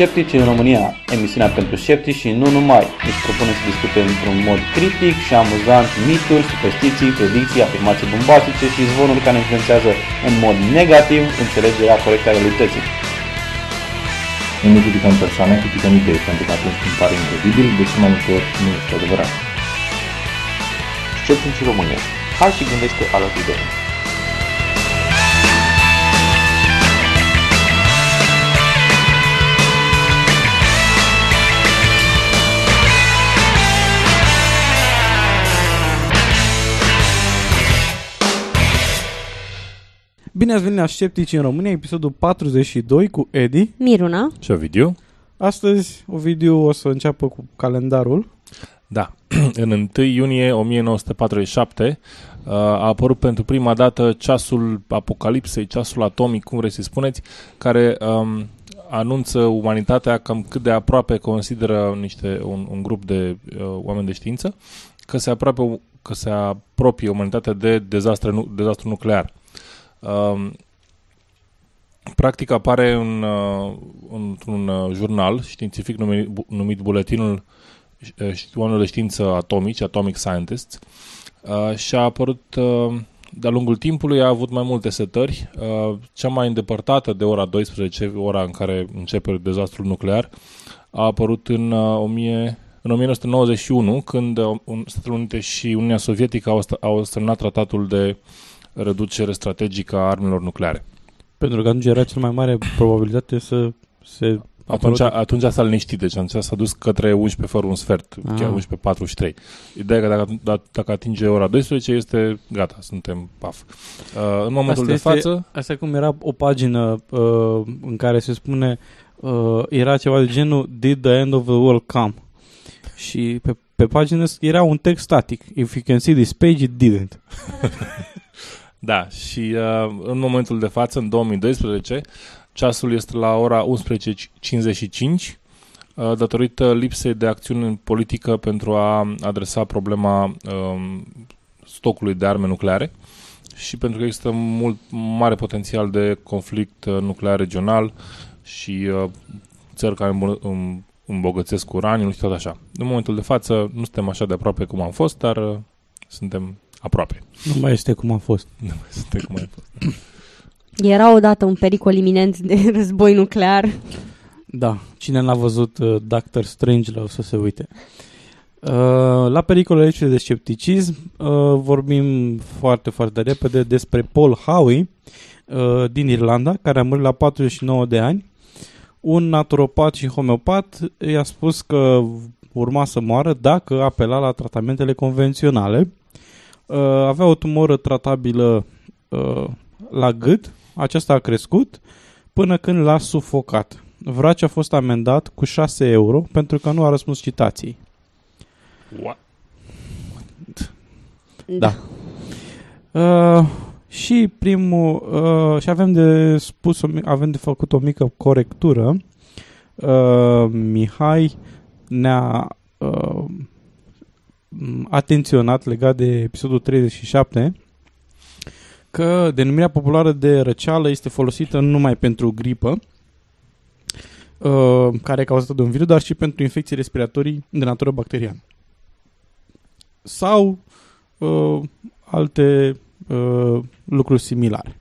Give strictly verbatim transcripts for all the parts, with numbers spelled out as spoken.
Sceptici în România, emisiunea pentru sceptici și nu numai. Își propune să discute într-un mod critic și amuzant mituri, superstiții, predicții, afirmații bombastice și zvonuri care influențează în mod negativ înțelegerea corectă a realității. Noi nu criticăm persoane, criticăm idei, pentru că atunci când pare incredibil, deși mai multe ori nu este adevărat. Sceptici în România. Hai și gândește alături de noi. Bine ați venit la Sceptici în România, episodul patruzeci și doi cu Edi, Miruna și Ovidiu. Astăzi Ovidiu o să înceapă cu calendarul. Da, în întâi iunie o mie nouă sute patruzeci și șapte a apărut pentru prima dată ceasul apocalipsei, ceasul atomic, cum vreți să-i spuneți, care um, anunță umanitatea cam cât de aproape consideră niște, un, un grup de uh, oameni de știință că se, aproape, că se apropie umanitatea de dezastre, nu, dezastru nuclear. Uh, practic apare în, uh, într-un uh, jurnal științific numit, numit Buletinul Oamenilor de Știință Atomici, Atomic Scientists, uh, și a apărut, uh, de-a lungul timpului a avut mai multe setări. Uh, cea mai îndepărtată de ora douăsprezece, ora în care începe dezastrul nuclear, a apărut în, uh, o mie, în o mie nouă sute nouăzeci și unu, când uh, Statele Unite și Uniunea Sovietică au, au semnat tratatul de reducere strategică a armelor nucleare. Pentru că atunci era cel mai mare probabilitate să se... Atunci, atunci s-a liniștit, deci atunci s-a dus către unsprezece fără un sfert, ah. Chiar unsprezece patruzeci și trei. Ideea că dacă, dacă, dacă atinge ora douăsprezece este gata, suntem paf. Uh, în momentul asta de este, față... Asta cum era o pagină uh, în care se spune, uh, era ceva de genul Did the end of the world come? Și pe, pe pagină era un text static. If you can see this page, it didn't. Da, și uh, în momentul de față, în două mii doisprezece, ceasul este la ora unsprezece cincizeci și cinci, uh, datorită lipsei de acțiune politică pentru a adresa problema uh, stocului de arme nucleare și pentru că există mult mare potențial de conflict nuclear regional și uh, țări care îmbogățesc uraniul și tot așa. În momentul de față, nu suntem așa de aproape cum am fost, dar uh, suntem... aproape. Nu mai este cum a fost. Nu mai este cum a fost. Era odată un pericol iminent de război nuclear. Da. Cine n-a văzut uh, Doctor Strangelove să se uite. Uh, la pericolele de scepticism uh, vorbim foarte, foarte repede despre Paul Howey uh, din Irlanda, care a murit la patruzeci și nouă de ani. Un naturopat și homeopat i-a spus că urma să moară dacă apela la tratamentele convenționale. Avea o tumoră tratabilă uh, la gât, aceasta a crescut până când l-a sufocat. Vraci a fost amendat cu șase euro pentru că nu a răspuns citației. What? Da. Uh, și primul uh, și avem de spus, avem de făcut o mică corectură. Uh, Mihai ne-a uh, atenționat legat de episodul treizeci și șapte că denumirea populară de răceală este folosită numai pentru gripă uh, care e cauzată de un virus, dar și pentru infecții respiratorii de natură bacteriană sau uh, alte uh, lucruri similare.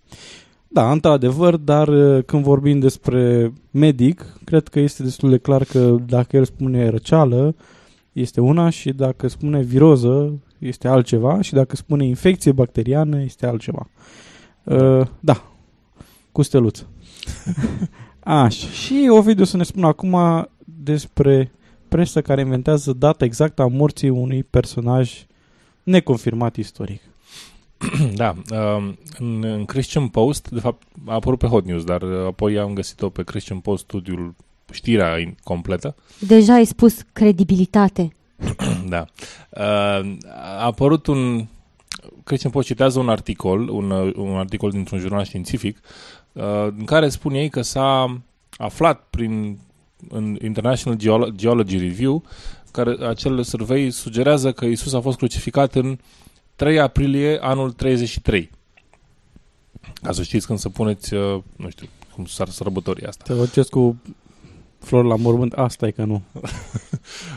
Da, într-adevăr, dar uh, când vorbim despre medic, cred că este destul de clar că dacă el spune răceală este una și dacă spune viroză este altceva și dacă spune infecție bacteriană este altceva. Uh, da, cu steluță. Așa. Și Ovidiu să ne spună acum despre presă care inventează data exactă a morții unui personaj neconfirmat istoric. Da, uh, în, în Christian Post, de fapt a apărut pe Hot News, dar apoi am găsit-o pe Christian Post, studiul știrea completă. Deja ai spus credibilitate. Da. A apărut un... Christian Post citează un articol, un, un articol dintr-un jurnal științific, în care spun ei că s-a aflat prin în International Geology Review, care acel survey sugerează că Iisus a fost crucificat în trei aprilie anul treizeci și trei. Ca să știți când să puneți, nu știu, cum s-ar sărbători asta. Te duceți cu flori la mormânt, asta e că nu.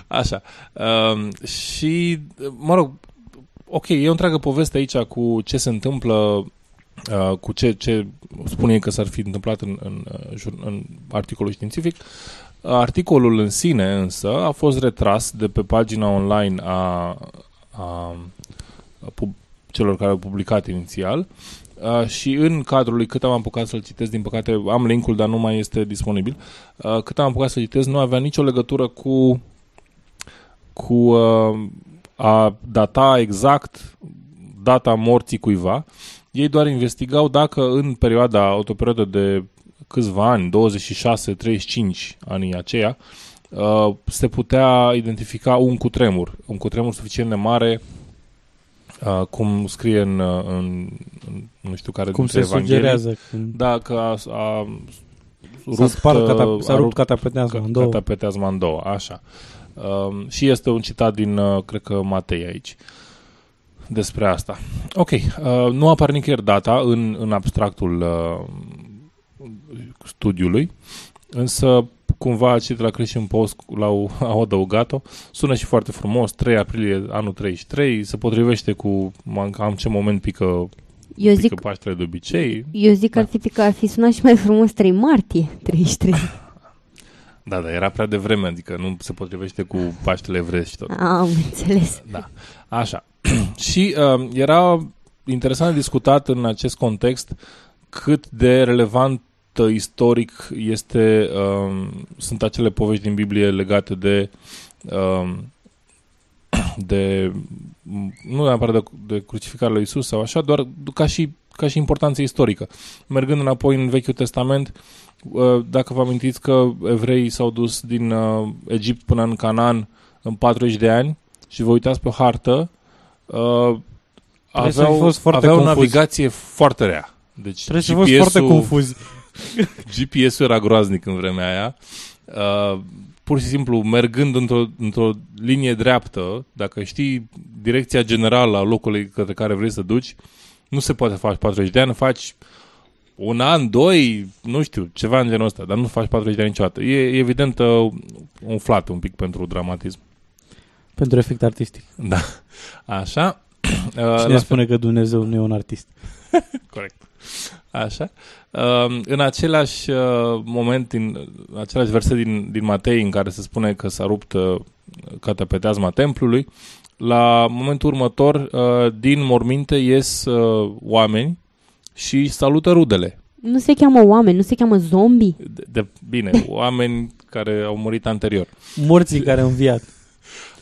Așa. Uh, și, mă rog, ok, e o întreagă poveste aici cu ce se întâmplă, uh, cu ce, ce spune că s-ar fi întâmplat în, în, în articolul științific. Articolul în sine, însă, a fost retras de pe pagina online a, a, a pub, celor care au publicat inițial. Uh, și în cadrul lui, cât am apucat să-l citesc, din păcate am link-ul, dar nu mai este disponibil, uh, cât am apucat să-l citesc, nu avea nicio legătură cu, cu uh, a data exact data morții cuiva. Ei doar investigau dacă în perioada, o perioadă de câțiva ani, douăzeci și șase, treizeci și cinci anii aceia, uh, se putea identifica un cutremur, un cutremur suficient de mare. Uh, cum scrie în, în, în nu știu care cum dintre evanghelii. Cum se sugerează. Când... Da, că a, a rupt, s-a spart catap- s-a rupt catapeteazma în două. Catapeteazma în două, așa. Uh, și este un citat din, cred că, Matei aici. Despre asta. Ok, uh, nu apare nicăieri data în, în abstractul uh, studiului, însă cumva cei de la Christian Post l-au au adăugat-o. Sună și foarte frumos, trei aprilie anul treizeci și trei, se potrivește cu am ce moment pică, eu zic, pică Paștele de obicei. Eu zic da. Ar, fi, că ar fi sunat și mai frumos trei martie treizeci și trei. Da, dar era prea devreme, adică nu se potrivește cu Paștele evrești. Tot. Am înțeles. Da, așa. Și uh, era interesant de discutat în acest context cât de relevant istoric este, uh, sunt acele povești din Biblie legate de, uh, de nu neapărat de, de crucificarea lui Iisus sau așa, doar ca și, ca și importanță istorică. Mergând înapoi în Vechiul Testament, uh, dacă vă amintiți că evreii s-au dus din uh, Egipt până în Canaan în patruzeci de ani și vă uitați pe o hartă, uh, aveau, foarte aveau o navigație foarte rea. Deci trebuie să fost foarte confuzi. G P S-ul era groaznic în vremea aia. Uh, pur și simplu, mergând într-o, într-o linie dreaptă, dacă știi direcția generală a locului către care vrei să duci, nu se poate face patruzeci de ani, faci un an, doi, nu știu, ceva în genul ăsta, dar nu faci patruzeci de ani niciodată. E evident uh, umflat un pic pentru dramatism. Pentru efect artistic. Da, așa. Uh, Cine spune că Dumnezeu nu e un artist? Corect. Așa. În același moment, din același verset din, din Matei, în care se spune că s-a rupt catapeteazma templului, la momentul următor, din morminte ies oameni și salută rudele. Nu se cheamă oameni, nu se cheamă zombi. De, de, bine, oameni care au murit anterior. Morții care au înviat.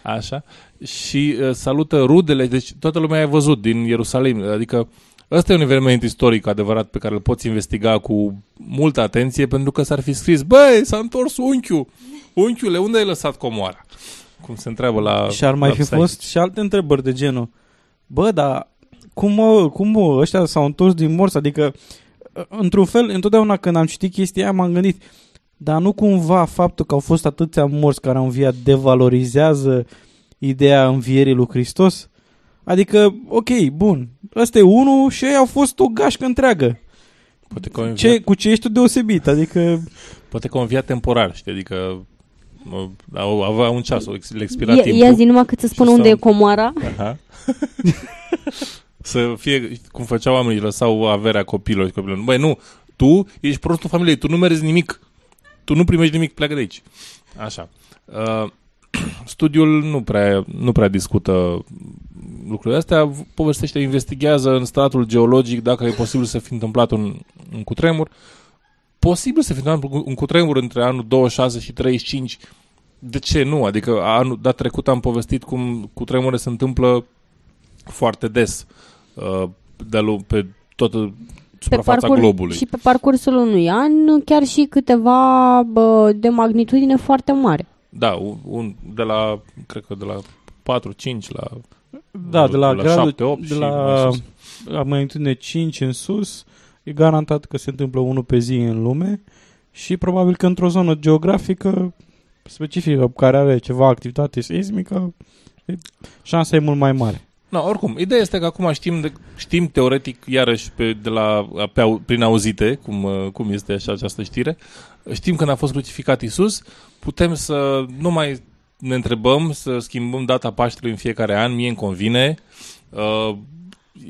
Așa. Și salută rudele, deci toată lumea a văzut din Ierusalim, adică ăsta e un eveniment istoric adevărat pe care îl poți investiga cu multă atenție, pentru că s-ar fi scris, băi, s-a întors unchiul, unchiule, unde ai lăsat comoara? Cum se întreabă la... Și ar mai fi fost și alte întrebări de genul, bă, dar cum, cum ăștia s-au întors din morți? Adică, într-un fel, întotdeauna când am citit chestia aia, m-am gândit, dar nu cumva faptul că au fost atâția morți care au înviat devalorizează ideea învierii lui Hristos? Adică, ok, bun, ăsta e unul și ei au fost o gașcă întreagă. Poate că înviat... ce, cu ce ești tu deosebit? Adică... Poate că au înviat temporar, știi, adică au avea un ceas, le expira I- timpul. Ia zi numai cât să spun unde e comoara. Aha. Să fie, cum făceau oamenii, lăsau averea copilor și copilor. Băi, nu, tu ești prostul familiei, tu nu merezi nimic, tu nu primești nimic, pleacă de aici. Așa. Uh... Studiul nu prea, nu prea discută lucrurile astea, povestește, investigează în stratul geologic dacă e posibil să fi întâmplat un, un cutremur. Posibil să fi întâmplat un cutremur între anul douăzeci și șase și treizeci și cinci. De ce nu? Adică anul dat trecut am povestit cum cutremure se întâmplă foarte des de pe toată suprafața parcurs, globului. Și pe parcursul unui an, chiar și câteva bă, de magnitudine foarte mare. Da, un, de la, cred că de la patru cinci la, da, de la, la șapte opt și la, la magnitudine cinci în sus, e garantat că se întâmplă unul pe zi în lume și probabil că într-o zonă geografică specifică care are ceva activitate seismică, șansa e mult mai mare. No, oricum, ideea este că acum știm, de, știm teoretic, iarăși, pe, de la, pe, prin auzite, cum, cum este așa această știre, știm când a fost crucificat Iisus, putem să nu mai ne întrebăm, să schimbăm data Paștelui în fiecare an, mie îmi convine, uh,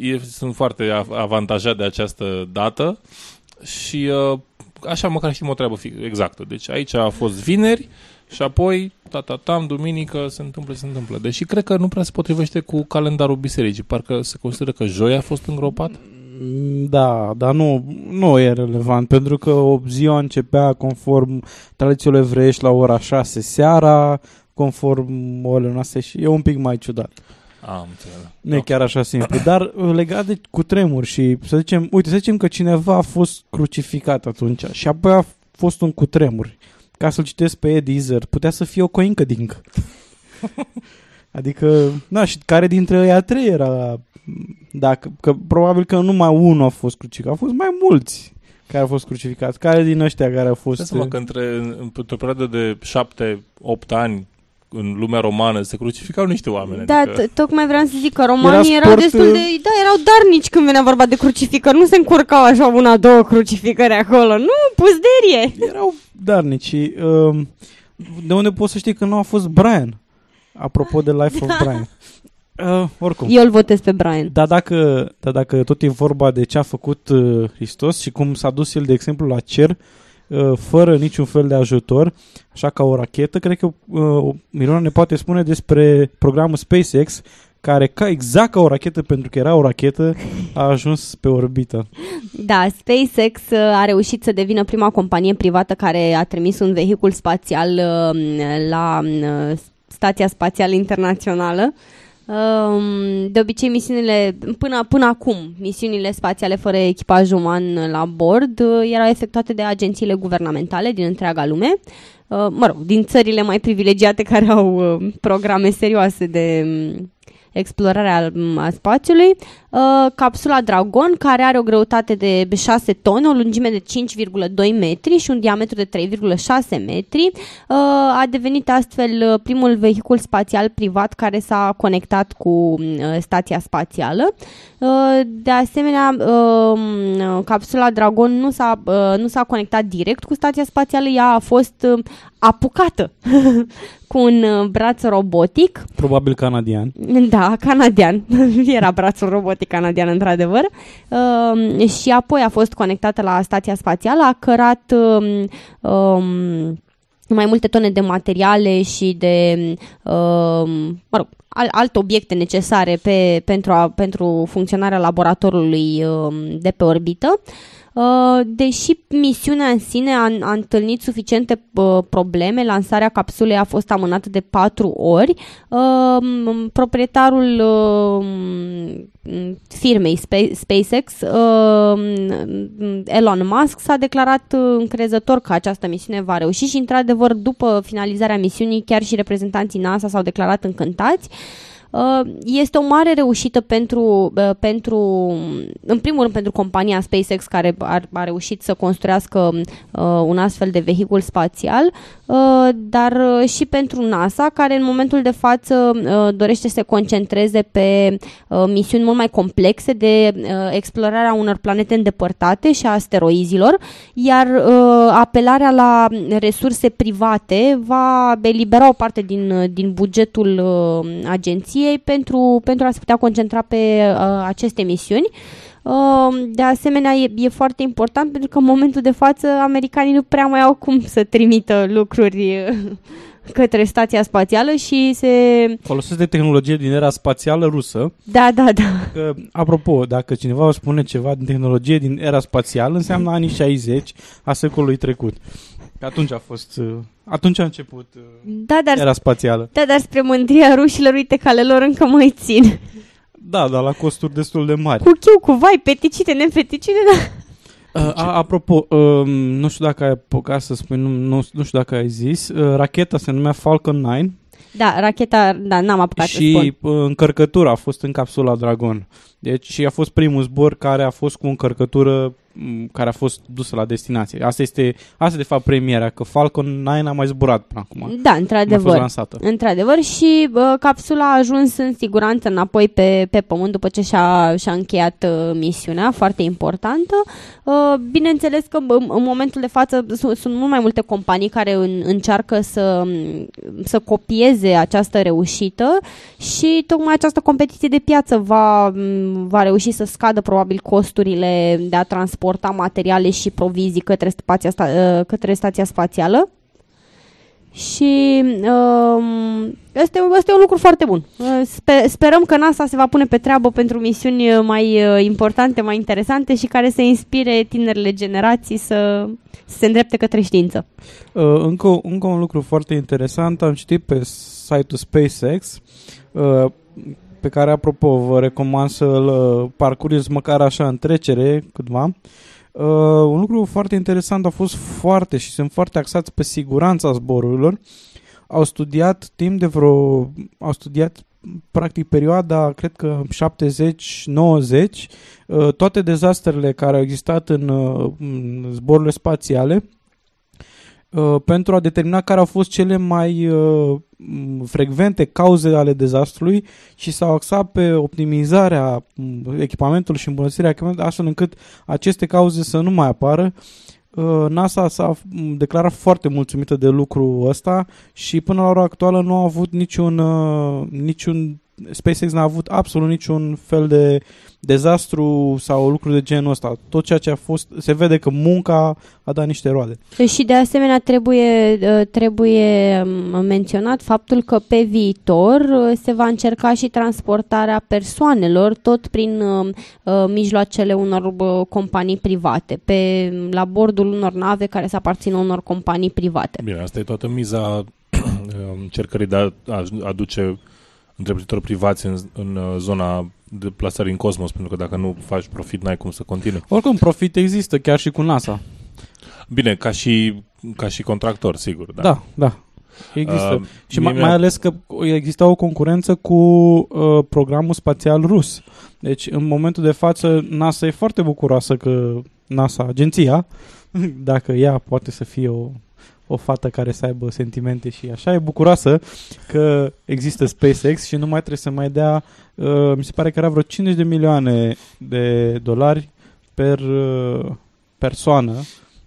e, sunt foarte avantajat de această dată și uh, așa măcar știm o treabă exactă. Deci aici a fost vineri, și apoi, ta-ta-tam, duminică, se întâmplă, se întâmplă. Deși cred că nu prea se potrivește cu calendarul bisericii. Parcă se consideră că joi a fost îngropat? Da, dar nu, nu e relevant, pentru că ziua începea conform tradițiile evreiești la ora șase seara, conform orele noastre și e un pic mai ciudat. Am înțeles. Nu e chiar așa simplu, dar legat de cutremur și să zicem, uite, să zicem că cineva a fost crucificat atunci și apoi a fost un cutremur. Ca să-l citesc pe Edi, putea să fie o coincă dincă. Adică, da, și care dintre ăia trei era... Dacă, că probabil că numai unul a fost crucificat, au fost mai mulți care au fost crucificați. Care din ăștia care au fost... Să mă, că între, într-o perioadă de șapte, opt ani în lumea romană se crucificau niște oameni. Da, adică... t- tocmai vreau să zic că romanii era sport... erau destul de... Da, erau darnici când venea vorba de crucificări. Nu se încurcau așa una, două crucificări acolo. Nu, puzderie! Erau darnici. Uh, de unde poți să știi că nu a fost Brian? Apropo de Life of Brian. Uh, oricum. Eu îl votez pe Brian. Dar dacă, dar dacă tot e vorba de ce a făcut uh, Hristos și cum s-a dus el, de exemplu, la cer, fără niciun fel de ajutor, așa ca o rachetă, cred că uh, Miruna ne poate spune despre programul SpaceX, care ca exact ca o rachetă, pentru că era o rachetă, a ajuns pe orbită. Da, SpaceX a reușit să devină prima companie privată care a trimis un vehicul spațial uh, la uh, Stația Spațială Internațională. De obicei, misiunile, până, până acum, misiunile spațiale fără echipaj uman la bord erau efectuate de agențiile guvernamentale din întreaga lume, mă rog, din țările mai privilegiate care au programe serioase de explorare a spațiului. Capsula Dragon, care are o greutate de șase tone, o lungime de cinci virgulă doi metri și un diametru de trei virgulă șase metri, a devenit astfel primul vehicul spațial privat care s-a conectat cu stația spațială. De asemenea, capsula Dragon nu s-a, nu s-a conectat direct cu stația spațială, ea a fost apucată cu un braț robotic. Probabil canadian. Da, canadian. Era brațul robotic canadian, într-adevăr, uh, și apoi a fost conectată la stația spațială, a cărat um, um, mai multe tone de materiale și de um, mă rog, al, alte obiecte necesare pe, pentru, a, pentru funcționarea laboratorului um, de pe orbită. Deși misiunea în sine a, a întâlnit suficiente uh, probleme, lansarea capsulei a fost amânată de patru ori. Uh, proprietarul uh, firmei Spe- SpaceX, uh, Elon Musk, s-a declarat încrezător că această misiune va reuși și, într-adevăr, după finalizarea misiunii, chiar și reprezentanții NASA s-au declarat încântați. Este o mare reușită pentru, pentru, în primul rând pentru compania SpaceX, care a, a reușit să construiască uh, un astfel de vehicul spațial, uh, dar și pentru NASA, care în momentul de față uh, dorește să se concentreze pe uh, misiuni mult mai complexe de uh, explorarea unor planete îndepărtate și a asteroizilor, iar uh, apelarea la resurse private va elibera o parte din, din bugetul uh, agenției Pentru, pentru a se putea concentra pe uh, aceste misiuni. Uh, de asemenea, e, e foarte important, pentru că în momentul de față americanii nu prea mai au cum să trimită lucruri uh, către stația spațială și se... folosesc de tehnologie din era spațială rusă. Da, da, da. Că, apropo, dacă cineva vă spune ceva din tehnologie din era spațială, înseamnă anii șaizeci a secolului trecut. Atunci a fost... Uh... Atunci a început da, dar, era spațială. Da, dar spre mândria rușilor, uite că ale lor încă mai țin. Da, dar la costuri destul de mari. Cu chiu, cu vai, peticite, nepeticite, da. Uh, a, apropo, uh, nu știu dacă ai apucat să spui, nu, nu, nu știu dacă ai zis, uh, racheta se numea Falcon nouă. Da, racheta, da, n-am apucat să spun. Și încărcătura a fost în capsula Dragon. Deci a fost primul zbor care a fost cu încărcătură care a fost dusă la destinație. Asta este, asta de fapt premiera, că Falcon nouă a mai zburat până acum. Da, într-adevăr. A fost lansată. Într-adevăr și uh, capsula a ajuns în siguranță înapoi pe, pe Pământ după ce și-a, și-a încheiat uh, misiunea, foarte importantă. Uh, bineînțeles că în, în momentul de față sunt, sunt mult mai multe companii care în, încearcă să, să copieze această reușită și tocmai această competiție de piață va, va reuși să scadă probabil costurile de a transporta materiale și provizii către spația, către stația spațială. Și ăsta um, e un lucru foarte bun. Sper, sperăm că NASA se va pune pe treabă pentru misiuni mai importante, mai interesante și care să inspire tinerele generații să, să se îndrepte către știință. Uh, încă, încă un lucru foarte interesant, am citit pe site-ul SpaceX, uh, pe care, apropo, vă recomand să-l parcurgeți măcar așa în trecere câtva. Uh, un lucru foarte interesant a fost foarte, și sunt foarte axați pe siguranța zborurilor. Au studiat timp de vreo, au studiat practic perioada, cred că șaptezeci-nouăzeci, uh, toate dezastrele care au existat în, uh, în zborurile spațiale, uh, pentru a determina care au fost cele mai uh, frecvente cauze ale dezastrului și s-au axat pe optimizarea echipamentului și îmbunătățirea echipamentului astfel încât aceste cauze să nu mai apară. NASA s-a declarat foarte mulțumită de lucrul ăsta și până la ora actuală nu a avut niciun, niciun SpaceX n-a avut absolut niciun fel de dezastru sau lucruri de genul ăsta. Tot ceea ce a fost, se vede că munca a dat niște roade. Și de asemenea trebuie, trebuie menționat faptul că pe viitor se va încerca și transportarea persoanelor tot prin uh, mijloacele unor companii private, pe, la bordul unor nave care să aparțină unor companii private. Bine, asta e toată miza încercării de a aduce întreprinzători privați în, în zona de plasare în cosmos, pentru că dacă nu faci profit, n-ai cum să continui. Oricum, profit există, chiar și cu NASA. Bine, ca și, ca și contractor, sigur. Da, da, da. Există. Uh, și mai, mai ales că exista o concurență cu uh, programul spațial rus. Deci, în momentul de față, NASA e foarte bucuroasă că NASA, agenția, dacă ea poate să fie o... o fată care să aibă sentimente și așa, e bucuroasă că există SpaceX și nu mai trebuie să mai dea, uh, mi se pare că era vreo cincizeci de milioane de dolari per uh, persoană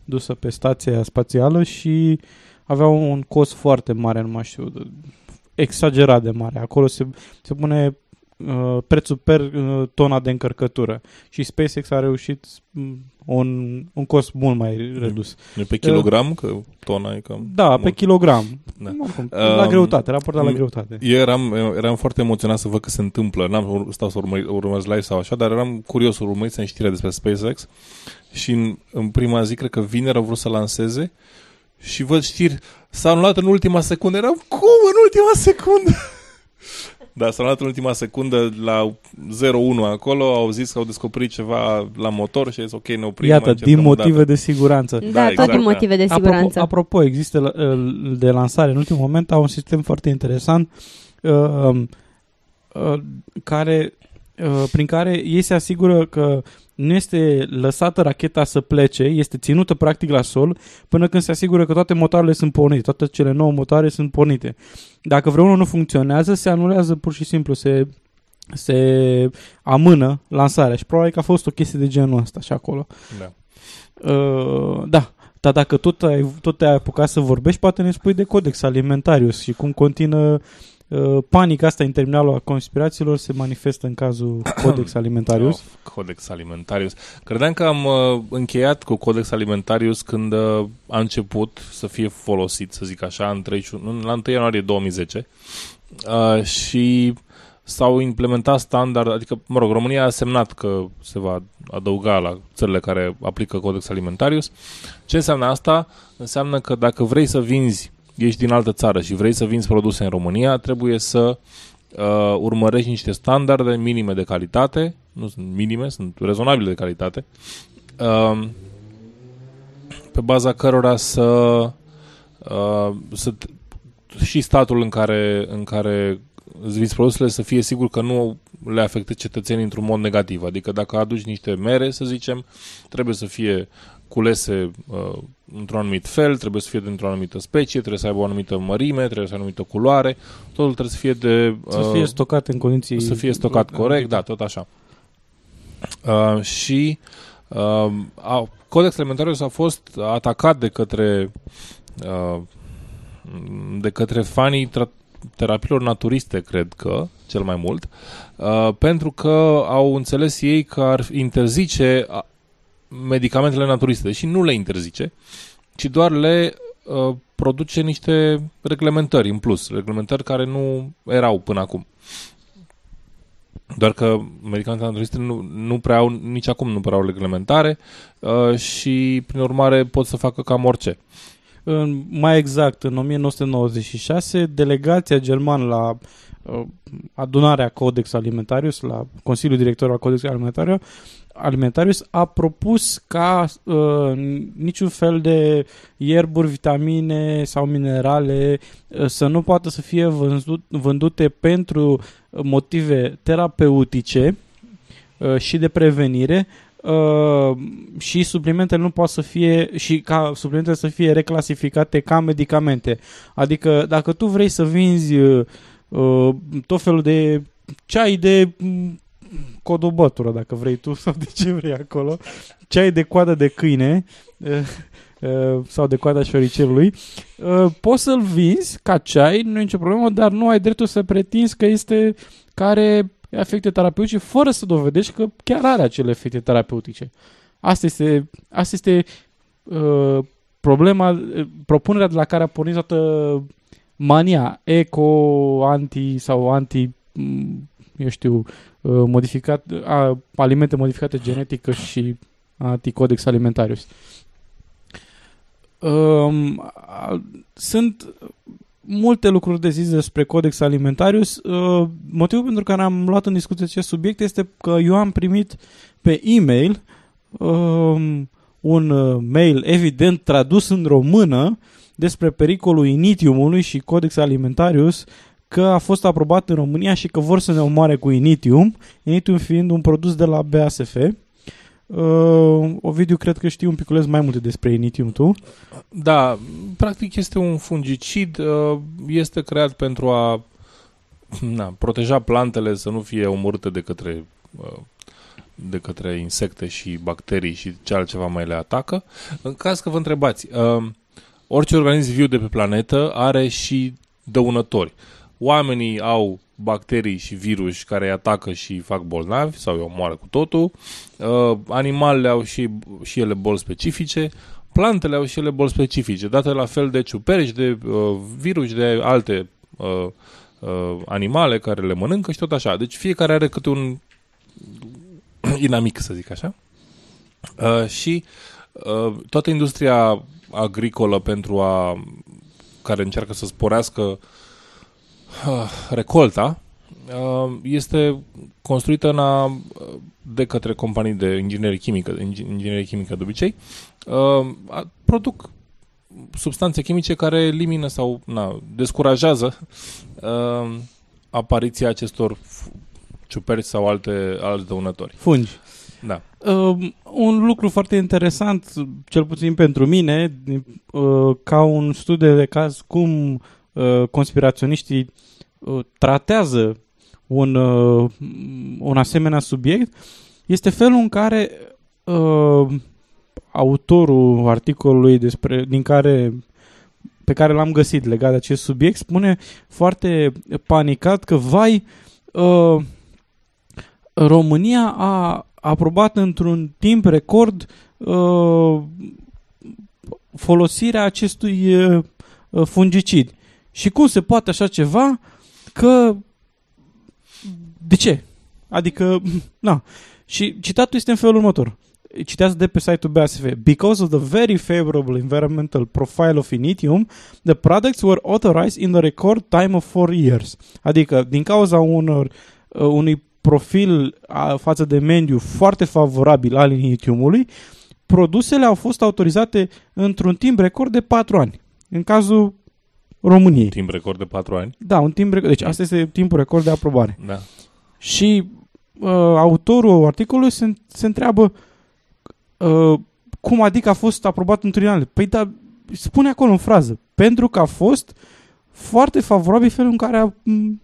dusă pe stația spațială și avea un cost foarte mare, nu mai știu, exagerat de mare. Acolo se, se pune uh, prețul per uh, tona de încărcătură și SpaceX a reușit Un, un cost mult mai redus. E pe kilogram? Că tona e cam... Da, mult. Pe kilogram. Da. Oricum, la greutate, raportat la greutate. Eu eram, eram foarte emoționat să văd că se întâmplă. N-am stau să urmă, urmări live sau așa, dar eram curios să urmăriți în știrea despre SpaceX și în, în prima zi, cred că vineri au vrut să lanseze și văd știri, s-a anulat în ultima secundă. Eram, cum în ultima secundă? Da, s-a luat în ultima secundă la zero unu acolo, au zis că au descoperit ceva la motor și a zis ok, ne oprim. Iată, din motive de siguranță. Da, da, tot exact, din motive da. de siguranță. Apropo, apropo, există de lansare în ultimul moment, au un sistem foarte interesant uh, uh, care, uh, prin care ei se asigură că nu este lăsată racheta să plece, este ținută practic la sol până când se asigură că toate motoarele sunt pornite, toate cele nouă motoare sunt pornite. Dacă vreunul nu funcționează, se anulează pur și simplu, se, se amână lansarea și probabil că a fost o chestie de genul ăsta și acolo. Da. Uh, da. Dar dacă tot ai, tot te-ai apucat să vorbești, poate ne spui de Codex Alimentarius și cum continuă panica asta interminală a conspirațiilor se manifestă în cazul Codex Alimentarius. Oh, Codex Alimentarius. Credeam că am uh, încheiat cu Codex Alimentarius când uh, a început să fie folosit, să zic așa, în treizeci și unu, la întâi ianuarie două mii zece uh, și s-au implementat standard, adică, mă rog, România a semnat că se va adăuga la țările care aplică Codex Alimentarius. Ce înseamnă asta? Înseamnă că dacă vrei să vinzi, ești din altă țară și vrei să vinzi produse în România, trebuie să uh, urmărești niște standarde minime de calitate, nu sunt minime, sunt rezonabile de calitate, uh, pe baza cărora să, uh, să și statul în care, în care îți vinzi produsele să fie sigur că nu le afectezi cetățenii într-un mod negativ. Adică dacă aduci niște mere, să zicem, trebuie să fie culese uh, într-un anumit fel, trebuie să fie dintr-o anumită specie, trebuie să aibă o anumită mărime, trebuie să aibă o anumită culoare, totul trebuie să fie de... Uh, să fie stocat în condiții... Să fie stocat corect, da, tot așa. Uh, și uh, a, Codex Alimentarius a fost atacat de către uh, de către fanii tra- terapiilor naturiste, cred că, cel mai mult, uh, pentru că au înțeles ei că ar interzice a, medicamentele naturiste, deși nu le interzice, ci doar le uh, produce niște reglementări în plus, reglementări care nu erau până acum. Doar că medicamentele naturiste nu, nu prea au, nici acum nu prea au reglementare uh, și, prin urmare, pot să facă cam orice. În, mai exact, în nouăsprezece nouăzeci și șase, delegația germană la uh, adunarea Codex Alimentarius, la Consiliul Director al Codex Alimentarius, Alimentarius a propus ca uh, niciun fel de ierburi, vitamine sau minerale uh, să nu poată să fie vândut, vândute pentru motive terapeutice uh, și de prevenire uh, și suplimentele nu poate să fie și ca suplimentele să fie reclasificate ca medicamente. Adică dacă tu vrei să vinzi uh, uh, tot felul de ceai de codobătură, dacă vrei tu, sau de ce vrei acolo, ceai de coadă de câine sau de coada șoricelului, poți să-l vinzi ca ceai, nu e nicio problemă, dar nu ai dreptul să pretinzi că este, că are efecte terapeutice fără să dovedești că chiar are acele efecte terapeutice. Asta este, asta este uh, problema, propunerea de la care a pornit toată mania eco, anti sau anti, eu știu, modificat, a, alimente modificate genetică și anticodex alimentarius. Um, a, sunt multe lucruri de zis despre Codex Alimentarius. Uh, motivul pentru care am luat în discuție acest subiect este că eu am primit pe e-mail um, un mail evident tradus în română despre pericolul Initiumului și Codex Alimentarius, că a fost aprobat în România și că vor să ne omoare cu Initium, Initium fiind un produs de la B A S F. Uh, Ovidiu, cred că știi un piculeț mai multe despre Initium tu. Da, practic este un fungicid, uh, este creat pentru a na, proteja plantele să nu fie omorâte de către, uh, de către insecte și bacterii și ce altceva mai le atacă. În caz că vă întrebați, uh, orice organism viu de pe planetă are și dăunători. Oamenii au bacterii și virus care îi atacă și fac bolnavi sau îi omoară cu totul. Uh, animalele au și, și ele boli specifice. Plantele au și ele boli specifice, date la fel de ciuperci, de uh, virus, de alte uh, uh, animale care le mănâncă și tot așa. Deci fiecare are câte un inamic, să zic așa. Uh, și uh, toată industria agricolă pentru a care încearcă să sporească recolta este construită în a, de către companii de inginerie chimică, inginerie chimică de obicei, produc substanțe chimice care elimină sau na, descurajează apariția acestor ciuperci sau alte, alte dăunători. Fungi. Da. Uh, un lucru foarte interesant, cel puțin pentru mine, uh, ca un studiu de caz cum Uh, conspiraționiștii uh, tratează un, uh, un asemenea subiect, este felul în care uh, autorul articolului despre, din care, pe care l-am găsit legat de acest subiect, spune foarte panicat că vai, uh, România a aprobat într-un timp record uh, folosirea acestui uh, fungicid. Și cum se poate așa ceva că... De ce? Adică, na. Și citatul este în felul următor. Citează de pe site-ul B A S F. Because of the very favorable environmental profile of Initium, the products were authorized in the record time of four years. Adică, din cauza unor, unui profil a, față de mediu foarte favorabil al Initiumului, produsele au fost autorizate într-un timp record de patru ani. În cazul României. Timp record de patru ani. Da, un timp record. Deci asta este timpul record de aprobare. Da. Și uh, autorul articolului se, se întreabă uh, cum adică a fost aprobat în tribunal. Păi da, spune acolo în frază, pentru că a fost foarte favorabil felul în care a, m-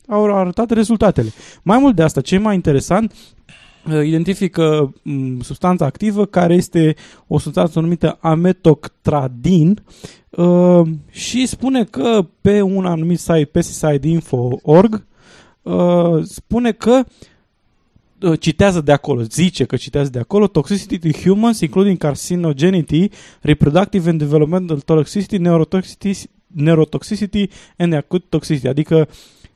au arătat rezultatele. Mai mult de asta, ce e mai interesant, uh, identifică m- substanța activă care este o substanță numită ametoctradin, Uh, și spune că pe un anumit site, pesticide info punct org, uh, spune că, uh, citează de acolo, zice că citează de acolo, toxicity to humans, including carcinogenity, reproductive and developmental toxicity, neurotoxicity, neurotoxicity and acute toxicity, adică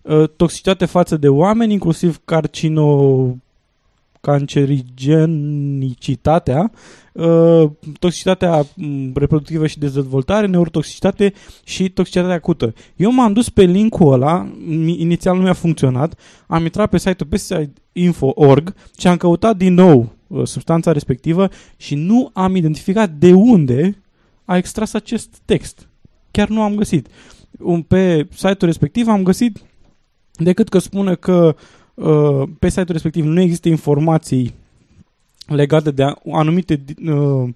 uh, toxicitate față de oameni, inclusiv carcino... cancerigenicitatea, toxicitatea reproductivă și dezvoltare, neurotoxicitate și toxicitatea acută. Eu m-am dus pe link-ul ăla, inițial nu mi-a funcționat, am intrat pe site-ul pesticide info punct org și am căutat din nou substanța respectivă și nu am identificat de unde a extras acest text. Chiar nu am găsit. Pe site-ul respectiv am găsit decât că spune că pe site-ul respectiv nu există informații legate de anumite uh,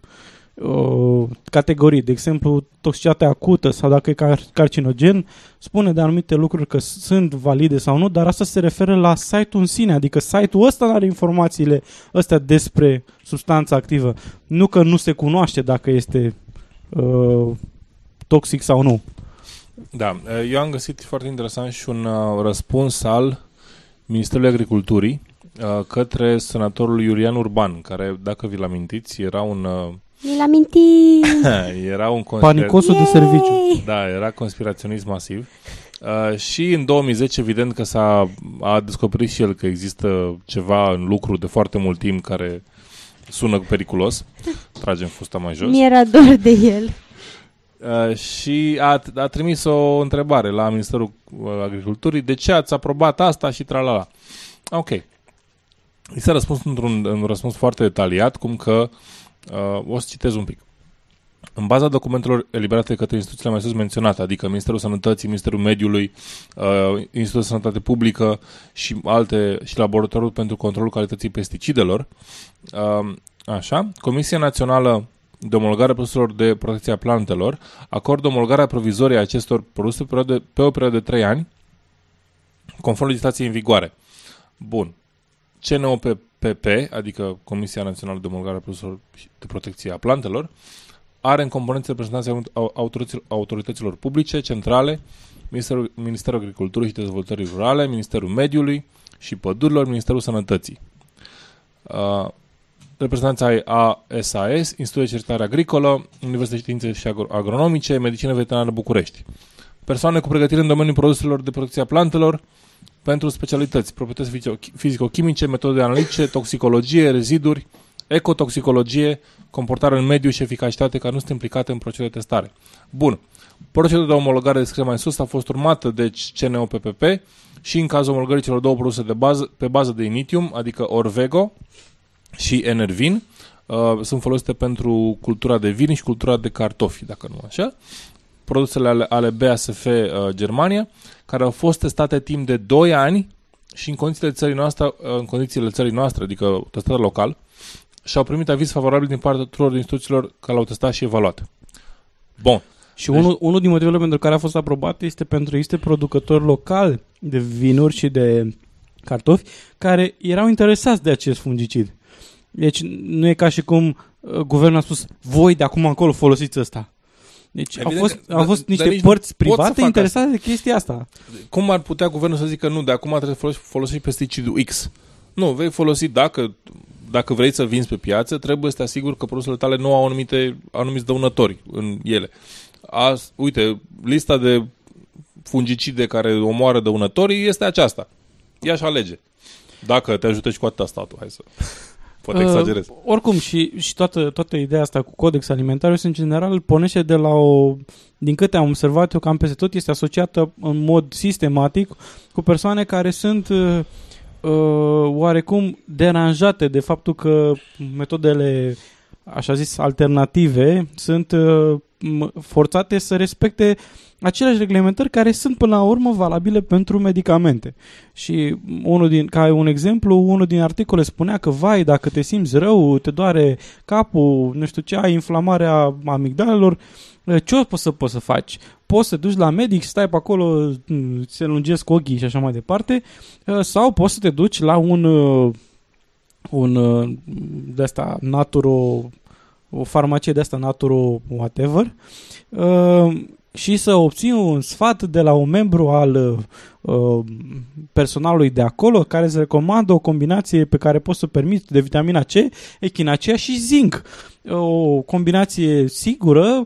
uh, categorii, de exemplu toxicitate acută sau dacă e carcinogen, spune de anumite lucruri că sunt valide sau nu, dar asta se referă la site-ul în sine, adică site-ul ăsta nu are informațiile astea despre substanța activă, nu că nu se cunoaște dacă este uh, toxic sau nu. Da, eu am găsit foarte interesant și un uh, răspuns al Ministerul Agriculturii către senatorul Iulian Urban, care, dacă vi-l amintiți, era un... Vi-l amintiți! Era un conspira... Panicosul Yay! De serviciu. Da, era conspiraționist masiv. Și în două mii zece, evident că s-a a descoperit și el că există ceva în lucru de foarte mult timp care sună periculos. Tragem fusta mai jos. Mi-era dor de el. Uh, și a, a trimis o întrebare la Ministerul Agriculturii. De ce ați aprobat asta și tralala? Ok. I s-a răspuns într-un un răspuns foarte detaliat, cum că, uh, o să citez un pic. În baza documentelor eliberate către instituțiile mai sus menționate, adică Ministerul Sănătății, Ministerul Mediului, uh, Institutul de Sănătate Publică și alte, și Laboratorul pentru Controlul Calității Pesticidelor, uh, așa, Comisia Națională de omologarea produselor de protecție a plantelor, acordă omologarea provizorie a acestor produse pe o perioadă de trei ani, conform legislației în vigoare. Bun. C N O P P, adică Comisia Națională de Omologare a Produselor de Protecție a Plantelor, are în componență reprezentanții autorităților publice, centrale, Ministerul, Ministerul Agriculturii și Dezvoltării Rurale, Ministerul Mediului și Pădurilor, Ministerul Sănătății. Uh, Reprezentanța ai A S A S, Institutul de Cercetare Agricolă, Universitatea Științe și Agronomice, Medicină Veterinară București. Persoane cu pregătire în domeniul produselor de protecție a plantelor pentru specialități, proprietăți fizico-chimice, metode analitice, toxicologie, reziduri, ecotoxicologie, comportare în mediu și eficacitate care nu sunt implicate în procesul de testare. Bun. Procedura de omologare descrisă mai sus a fost urmată de C N O P P și în cazul omologării celor două produse de bază, pe bază de Initium, adică Orvego și Enervin, uh, sunt folosite pentru cultura de vin și cultura de cartofi, dacă nu așa. Produsele ale, ale B A S F uh, Germania, care au fost testate timp de doi ani și în condițiile țării noastre, uh, în condițiile țării noastre, adică testat local, și au primit aviz favorabil din partea tuturor instituțiilor care l-au testat și evaluat. Bun. Și deci... unul, unul din motivele pentru care a fost aprobat este pentru că este producători locali de vinuri și de cartofi care erau interesați de acest fungicid. Deci nu e ca și cum uh, guvernul a spus voi de acum încolo folosiți ăsta. Deci evident, au fost, că, au fost niște părți private interesate de chestia asta. Cum ar putea guvernul să zică nu, de acum trebuie să folosi, folosi pesticidul X? Nu, vei folosi dacă, dacă vrei să vinzi pe piață, trebuie să te asiguri că produsele tale nu au anumite, anumiți dăunători în ele. As, uite, lista de fungicide care omoară dăunătorii este aceasta. Ia și alege. Dacă te ajută și cu atâta statul, hai să... Poate exagerez. Uh, oricum, și, și toată, toată ideea asta cu Codex Alimentarius, în general, pornește de la o... Din câte am observat eu, cam peste tot, este asociată în mod sistematic cu persoane care sunt uh, oarecum deranjate de faptul că metodele, așa zis, alternative sunt uh, forțate să respecte aceleași reglementări care sunt până la urmă valabile pentru medicamente. Și unul din, ca un exemplu, unul din articole spunea că, vai, dacă te simți rău, te doare capul, nu știu ce, ai inflamarea amigdalelor, ce poți să, poți să faci? Poți să te duci la medic, stai pe acolo, se lungesc ochii și așa mai departe, sau poți să te duci la un un de-asta naturo, o farmacie de-asta naturo whatever, și să obții un sfat de la un membru al personalului de acolo care îți recomandă o combinație pe care poți să o permiți de vitamina C, echinacea și zinc. O combinație sigură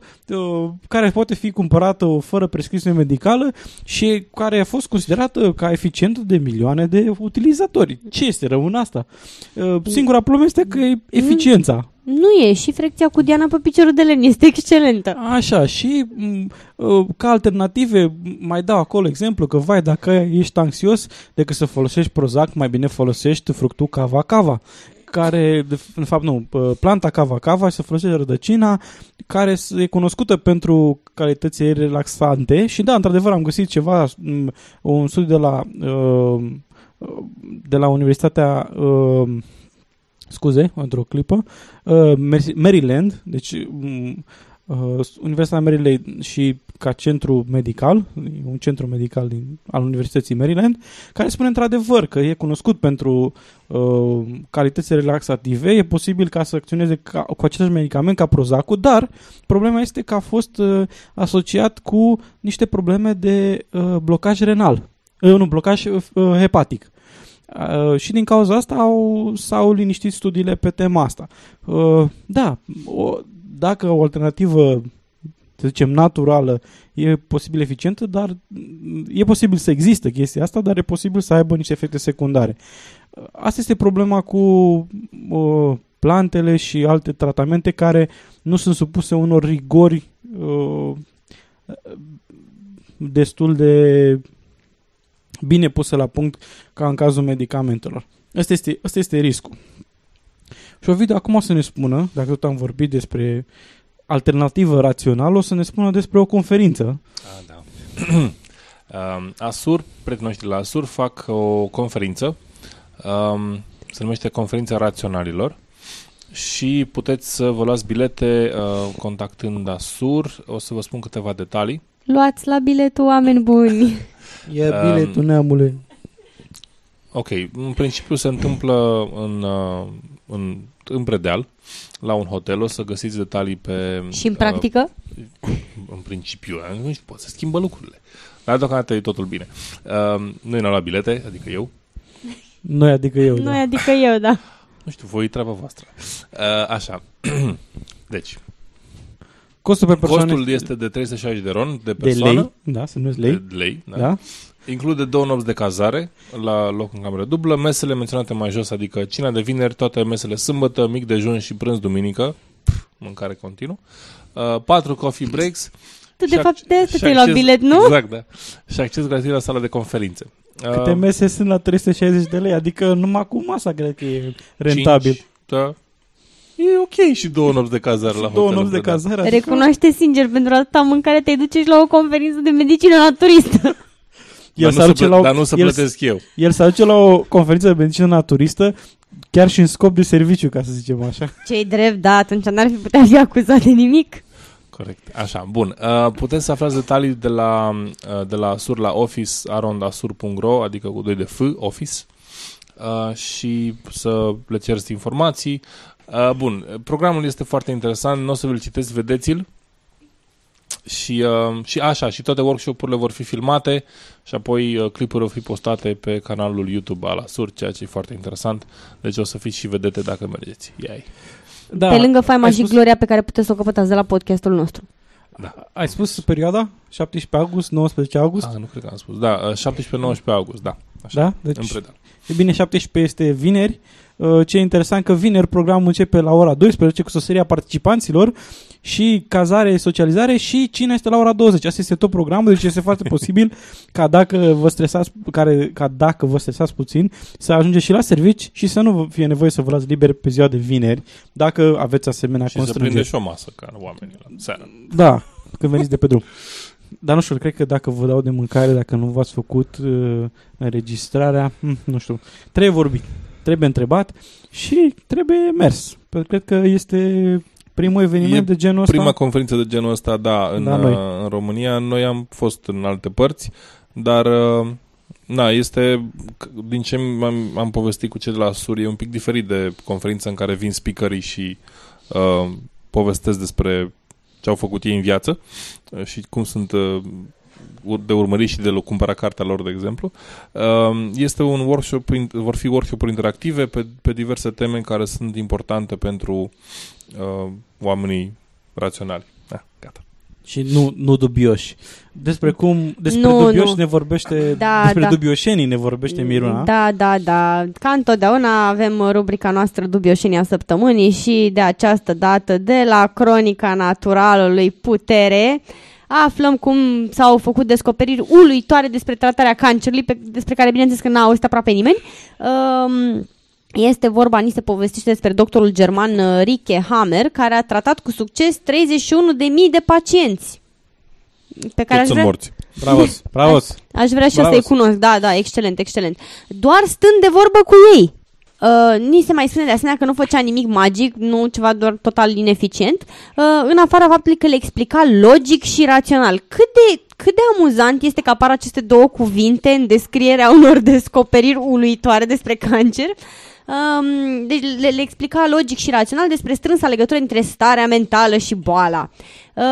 care poate fi cumpărată fără prescripție medicală și care a fost considerată ca eficientă de milioane de utilizatori. Ce este rău în asta? Singura problemă este că e eficiența. Nu e, și frecția cu Diana pe piciorul de lemn este excelentă. Așa, și ca alternative mai dau acolo exemplu că, vai, dacă ești anxios, decât să folosești Prozac, mai bine folosești fructul Cava Cava, care, în fapt nu, planta Cava Cava, se folosește rădăcina, care e cunoscută pentru calitățile relaxante și da, într-adevăr am găsit ceva, un studiu de la de la Universitatea scuze, într-o clipă, Maryland, deci Universitatea Maryland și ca centru medical, un centru medical din, al Universității Maryland, care spune într-adevăr că e cunoscut pentru uh, calitățile relaxative, e posibil ca să acționeze ca, cu același medicament ca Prozacul, dar problema este că a fost uh, asociat cu niște probleme de uh, blocaj renal, uh, nu, blocaj uh, hepatic. Uh, și din cauza asta au, s-au liniștit studiile pe tema asta. Uh, da, o, dacă o alternativă, să zicem, naturală, e posibil eficientă, dar e posibil să existe chestia asta, dar e posibil să aibă niște efecte secundare. Asta este problema cu uh, plantele și alte tratamente care nu sunt supuse unor rigori uh, destul de bine puse la punct ca în cazul medicamentelor. Asta este, asta este riscul. Și Ovidiu acum o să ne spună, dacă tot am vorbit despre alternativă rațională, o să ne spună despre o conferință. A, da. Asur, prietenii noștri la Asur fac o conferință, um, se numește Conferința Raționalilor și puteți să vă luați bilete uh, contactând Asur, o să vă spun câteva detalii. Luați la biletul, oameni buni! Ia biletul, um, neamule! Ok, în principiu se întâmplă în... Uh, în în Predeal, la un hotel, o să găsiți detalii pe... Și în practică? Uh, în principiu, nu știu, poate să schimbă lucrurile. Dar deocamdată e totul bine. Uh, noi ne-am luat bilete, adică eu. Noi adică eu, da. Noi adică eu, da. Nu știu, voi treaba voastră. Uh, așa. Deci. Costul pe persoană... Costul este de trei sute șaizeci de ron de persoană. De lei, da, să nu-ți lei. De lei, da. da. Include două nopți de cazare la loc în cameră dublă, mesele menționate mai jos, adică cina de vineri, toate mesele sâmbătă, mic dejun și prânz duminică, mâncare continuu, uh, patru coffee breaks. Tu de fapt de asta te-ai luat bilet, nu? Exact, da. Și acces gratuit la sala de conferințe. Uh, Câte mese sunt la trei sute șaizeci de lei? Adică numai cu masa cred că e rentabil. cinci, da. E ok și două nopți de cazare la hotel. Două nopți de cazare. Adică... Recunoaște sincer, pentru atâta mâncare te duci la o conferință de medicină naturistă. El dar, nu plă- la o, dar nu să el, plătesc eu. El se aduce la o conferință de medicină naturistă, chiar și în scop de serviciu, ca să zicem așa. Ce-i drept, da, atunci n-ar fi putea fi acuzat de nimic. Corect, așa, bun. Uh, puteți să aflați detalii de la, uh, de la Asur la office, arondasur punct ro, adică cu doi de F, office, uh, și să le cerți informații. Uh, bun, programul este foarte interesant, nu o să vi-l citesc, vedeți-l. Și, uh, și așa, și toate workshop-urile vor fi filmate și apoi uh, clipurile vor fi postate pe canalul YouTube al Asur, ceea ce e foarte interesant. Deci o să fiți și vedete dacă mergeți. Iai. Da. Pe lângă faima ai și spus... gloria pe care puteți să o căpătați de la podcastul nostru. Da. Ai spus perioada? șaptesprezece august, nouăsprezece august? Ah, nu cred că am spus. Da, șaptesprezece nouăsprezece august, da. Așa, da? Deci, în predan. E bine, șaptesprezece este vineri. Ce e interesant că vineri programul începe la ora douăsprezece cu sosirea participanților și cazare, socializare și cine este la ora douăzeci. Asta este tot programul, deci este foarte posibil ca dacă vă stresați, care, ca dacă vă stresați puțin, să ajungeți și la servici și să nu fie nevoie să vă luați liber pe ziua de vineri, dacă aveți asemenea și constrângeri. Și să prindeți și o masă ca oamenii la seară. Da, când veniți de pe drum. Dar nu știu, cred că dacă vă dau de mâncare, dacă nu v-ați făcut uh, înregistrarea, hm, nu știu, trebuie vorbit, trebuie întrebat și trebuie mers. Pentru că cred că este primul eveniment e de genul ăsta. Prima conferință de genul ăsta, da, în, da, noi. În România. Noi am fost în alte părți, dar... Uh, Da, este, din ce am, am povestit cu cei de la Asur, e un pic diferit de conferința în care vin speakerii și uh, povestesc despre ce au făcut ei în viață și cum sunt uh, de urmărit și de cumpăra cartea lor, de exemplu. Uh, este un workshop, vor fi workshop-uri interactive pe, pe diverse teme care sunt importante pentru uh, oamenii raționali. Da, gata. Și nu, nu dubioși. Despre cum, despre nu, dubioși nu. ne vorbește, da, despre da. dubioșenii ne vorbește Miruna. Da, da, da. Ca întotdeauna avem rubrica noastră Dubioșenia Săptămânii și de această dată de la Cronica Naturalului Putere aflăm cum s-au făcut descoperiri uluitoare despre tratarea cancerului, pe, despre care bineînțeles că n-a auzit aproape nimeni. Um, Este vorba, ni se povestește despre doctorul german Rike Hammer, care a tratat cu succes treizeci și unu de mii de pacienți. Pe care toți aș vrea... morți. Bravos, bravos. Aș, aș vrea și bravos. Eu să-i cunosc. Da, da, excelent, excelent. Doar stând de vorbă cu ei. Uh, ni se mai spune de asemenea că nu făcea nimic magic, nu ceva doar total ineficient, uh, în afara faptului că le explica logic și rațional. Cât de, cât de amuzant este că apar aceste două cuvinte în descrierea unor descoperiri uluitoare despre cancer. Um, deci le, le explica logic și rațional despre strânsa legătură între starea mentală și boala. Uh,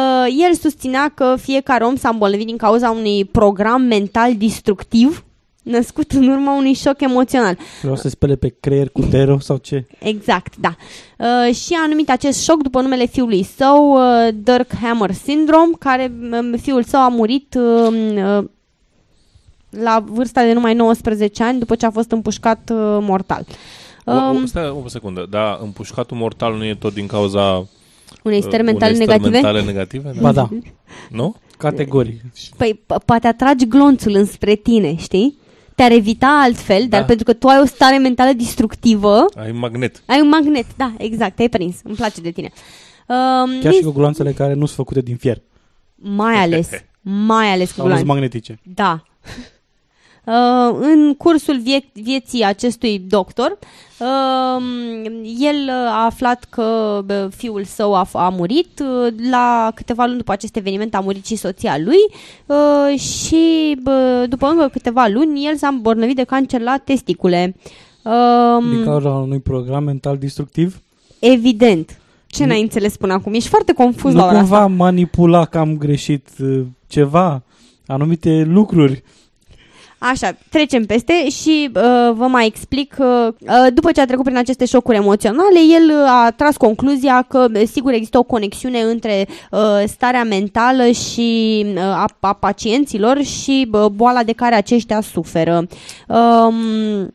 el susținea că fiecare om s-a îmbolnăvit din cauza unui program mental destructiv născut în urma unui șoc emoțional. Vreau să spele pe creier cu tero sau ce? Exact, da. Uh, și a numit acest șoc după numele fiului său, uh, Dirk Hammer Syndrome, care um, fiul său a murit... Uh, uh, la vârsta de numai nouăsprezece ani după ce a fost împușcat uh, mortal. Um, o, stai o secundă, dar împușcatul mortal nu e tot din cauza unei stări mentale unei negative? Mentale negative ba da. Nu? Categoric. Păi poate atragi glonțul înspre tine, știi? Te-ar evita altfel, da. Dar pentru că tu ai o stare mentală destructivă... Ai un magnet. Ai un magnet, da, exact, te-ai prins. Îmi place de tine. Um, Chiar și cu gloanțele care nu sunt făcute din fier. Mai ales. Mai ales cu gloanțe. Magnetice. Da. Uh, în cursul vie- vieții acestui doctor, uh, el a aflat că fiul său a, a murit. La câteva luni după acest eveniment a murit și soția lui uh, și uh, după încă câteva luni el s-a îmbolnăvit de cancer la testicule. Uh, Din cauza unui program mental destructiv? Evident. Ce nu, n-ai înțeles până acum? Ești foarte confuz la ora asta. Nu cumva manipula că am greșit ceva, anumite lucruri. Așa, trecem peste și uh, vă mai explic. Uh, după ce a trecut prin aceste șocuri emoționale, el a tras concluzia că, sigur, există o conexiune între uh, starea mentală și uh, a, a pacienților și uh, boala de care aceștia suferă. Um,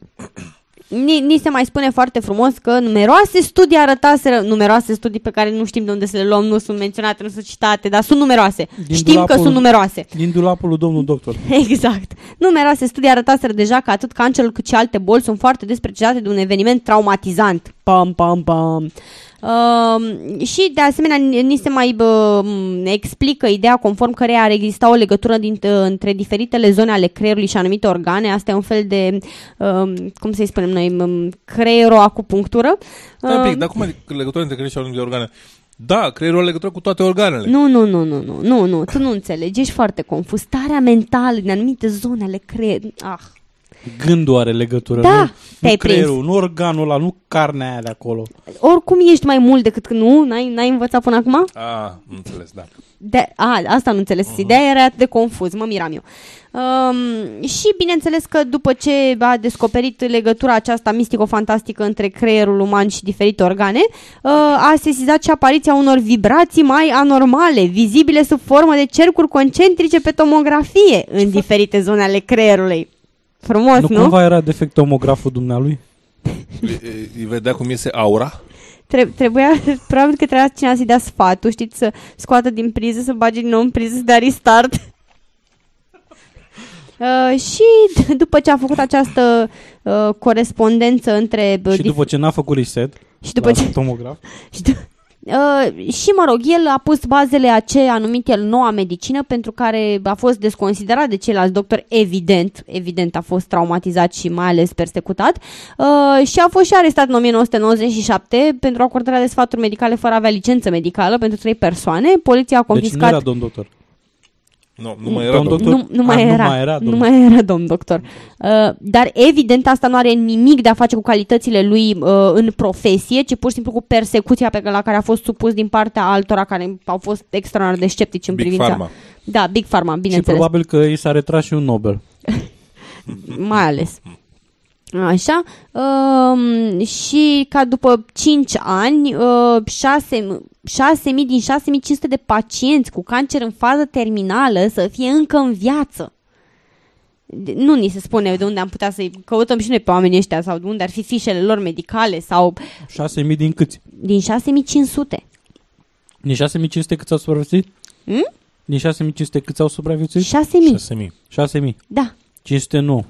Ni, ni se mai spune foarte frumos că numeroase studii arătaseră, numeroase studii pe care nu știm de unde să le luăm, nu sunt menționate, nu sunt citate, dar sunt numeroase. Din știm dulapul, că sunt numeroase. Din dulapul lui domnul doctor. Exact. Numeroase studii arătaseră deja că atât cancerul cât și alte boli sunt foarte des precedate de un eveniment traumatizant. Pam, pam, pam. Uh, și de asemenea ni se mai uh, explică ideea conform căreia ar exista o legătură dintre, între diferitele zone ale creierului și anumite organe. Asta e un fel de uh, cum să-i spunem noi, creiero-acupunctură. Stai un pic, uh, dar cum e legătura între creier și anumite organe? Da, creierul are legătură cu toate organele. Nu, nu, nu, nu, nu, nu, nu, tu nu înțelegi, ești foarte confuz. Starea mentală din anumite zone ale creierului. Ah. Gândul are legătură, da, nu, nu creierul, prins. Nu organul ăla, nu carnea aia de acolo. Oricum ești mai mult decât nu, n-ai, n-ai învățat până acum? A, înțeles, da. De, a, asta nu înțeles, uh-huh. Ideea era atât de confuz, mă miram eu. Um, și bineînțeles că după ce a descoperit legătura aceasta mistico-fantastică între creierul uman și diferite organe, uh, a sesizat și apariția unor vibrații mai anormale, vizibile sub formă de cercuri concentrice pe tomografie în diferite zone ale creierului. Frumos, nu? Nu cumva era defect tomograful dumnealui? Îi vedea cum iese aura? Tre- trebuia, probabil că trebuia cineva să-i dea sfatul, știți, să scoată din priză, să bage din nou în priză, să dea restart. Uh, și d- după ce a făcut această uh, corespondență între... Uh, și după ce n-a făcut reset și după ce... tomograf. Și, d- uh, și, mă rog, el a pus bazele a ce a numit el noua medicină, pentru care a fost desconsiderat de ceilalți doctori, evident, evident a fost traumatizat și mai ales persecutat. Uh, și a fost și arestat în nouăsprezece nouăzeci și șapte pentru acordarea de sfaturi medicale fără a avea licență medicală pentru trei persoane. Poliția a confiscat... Deci nu era domn doctor. No, nu, mai era domn doctor. Nu, nu, mai ah, era, nu mai era domn, nu mai era domn doctor. Uh, dar evident asta nu are nimic de a face cu calitățile lui uh, în profesie, ci pur și simplu cu persecuția pe la care a fost supus din partea altora care au fost extraordinar de sceptici în Big privința. Pharma. Da, Big Pharma, bineînțeles. Și probabil că i s-a retras și un Nobel. Mai ales. Așa, uh, și ca după cinci ani, uh, șase mii din șase mii cinci sute de pacienți cu cancer în fază terminală să fie încă în viață. Nu ni se spune de unde am putea să-i căutăm și noi pe oamenii ăștia sau de unde ar fi fișele lor medicale sau... șase mii din câți? Din șase mii cinci sute. Din șase mii cinci sute câți au supraviețuit? Hmm? Din șase mii cinci sute câți au supraviețuit? șase mii. șase mii. șase mii. Da. cinci sute nouă.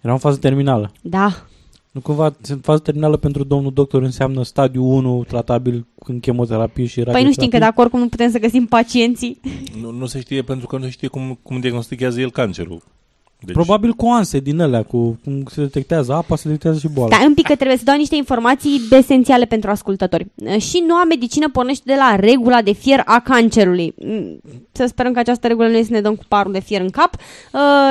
Era în fază terminală. Da. Nu cumva, în fază terminală pentru domnul doctor înseamnă stadiu unu, tratabil în chemoterapie și radioterapie? Păi nu știm că de acord cum nu putem să găsim pacienții. Nu, nu se știe pentru că nu se știe cum, cum diagnostichează el cancerul. Deci... Probabil cu anse din alea, cu cum se detectează apa, se detectează și boala. Da, un pic că trebuie să dau niște informații esențiale pentru ascultători. Și noua medicină pornește de la regula de fier a cancerului. Să sperăm că această regulă nu este ne dăm cu parul de fier în cap. Uh,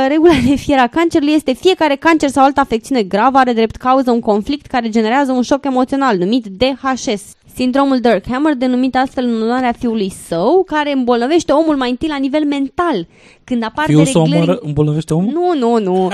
regula de fier a cancerului este: fiecare cancer sau altă afecțiune gravă are drept cauză un conflict care generează un șoc emoțional numit D H S. Sindromul Durkheim, denumit astfel în onoarea fiului său, care îmbolnăvește omul mai întâi la nivel mental. Când apar fiul său omoră, îmbolnăvește omul? Nu, nu, nu.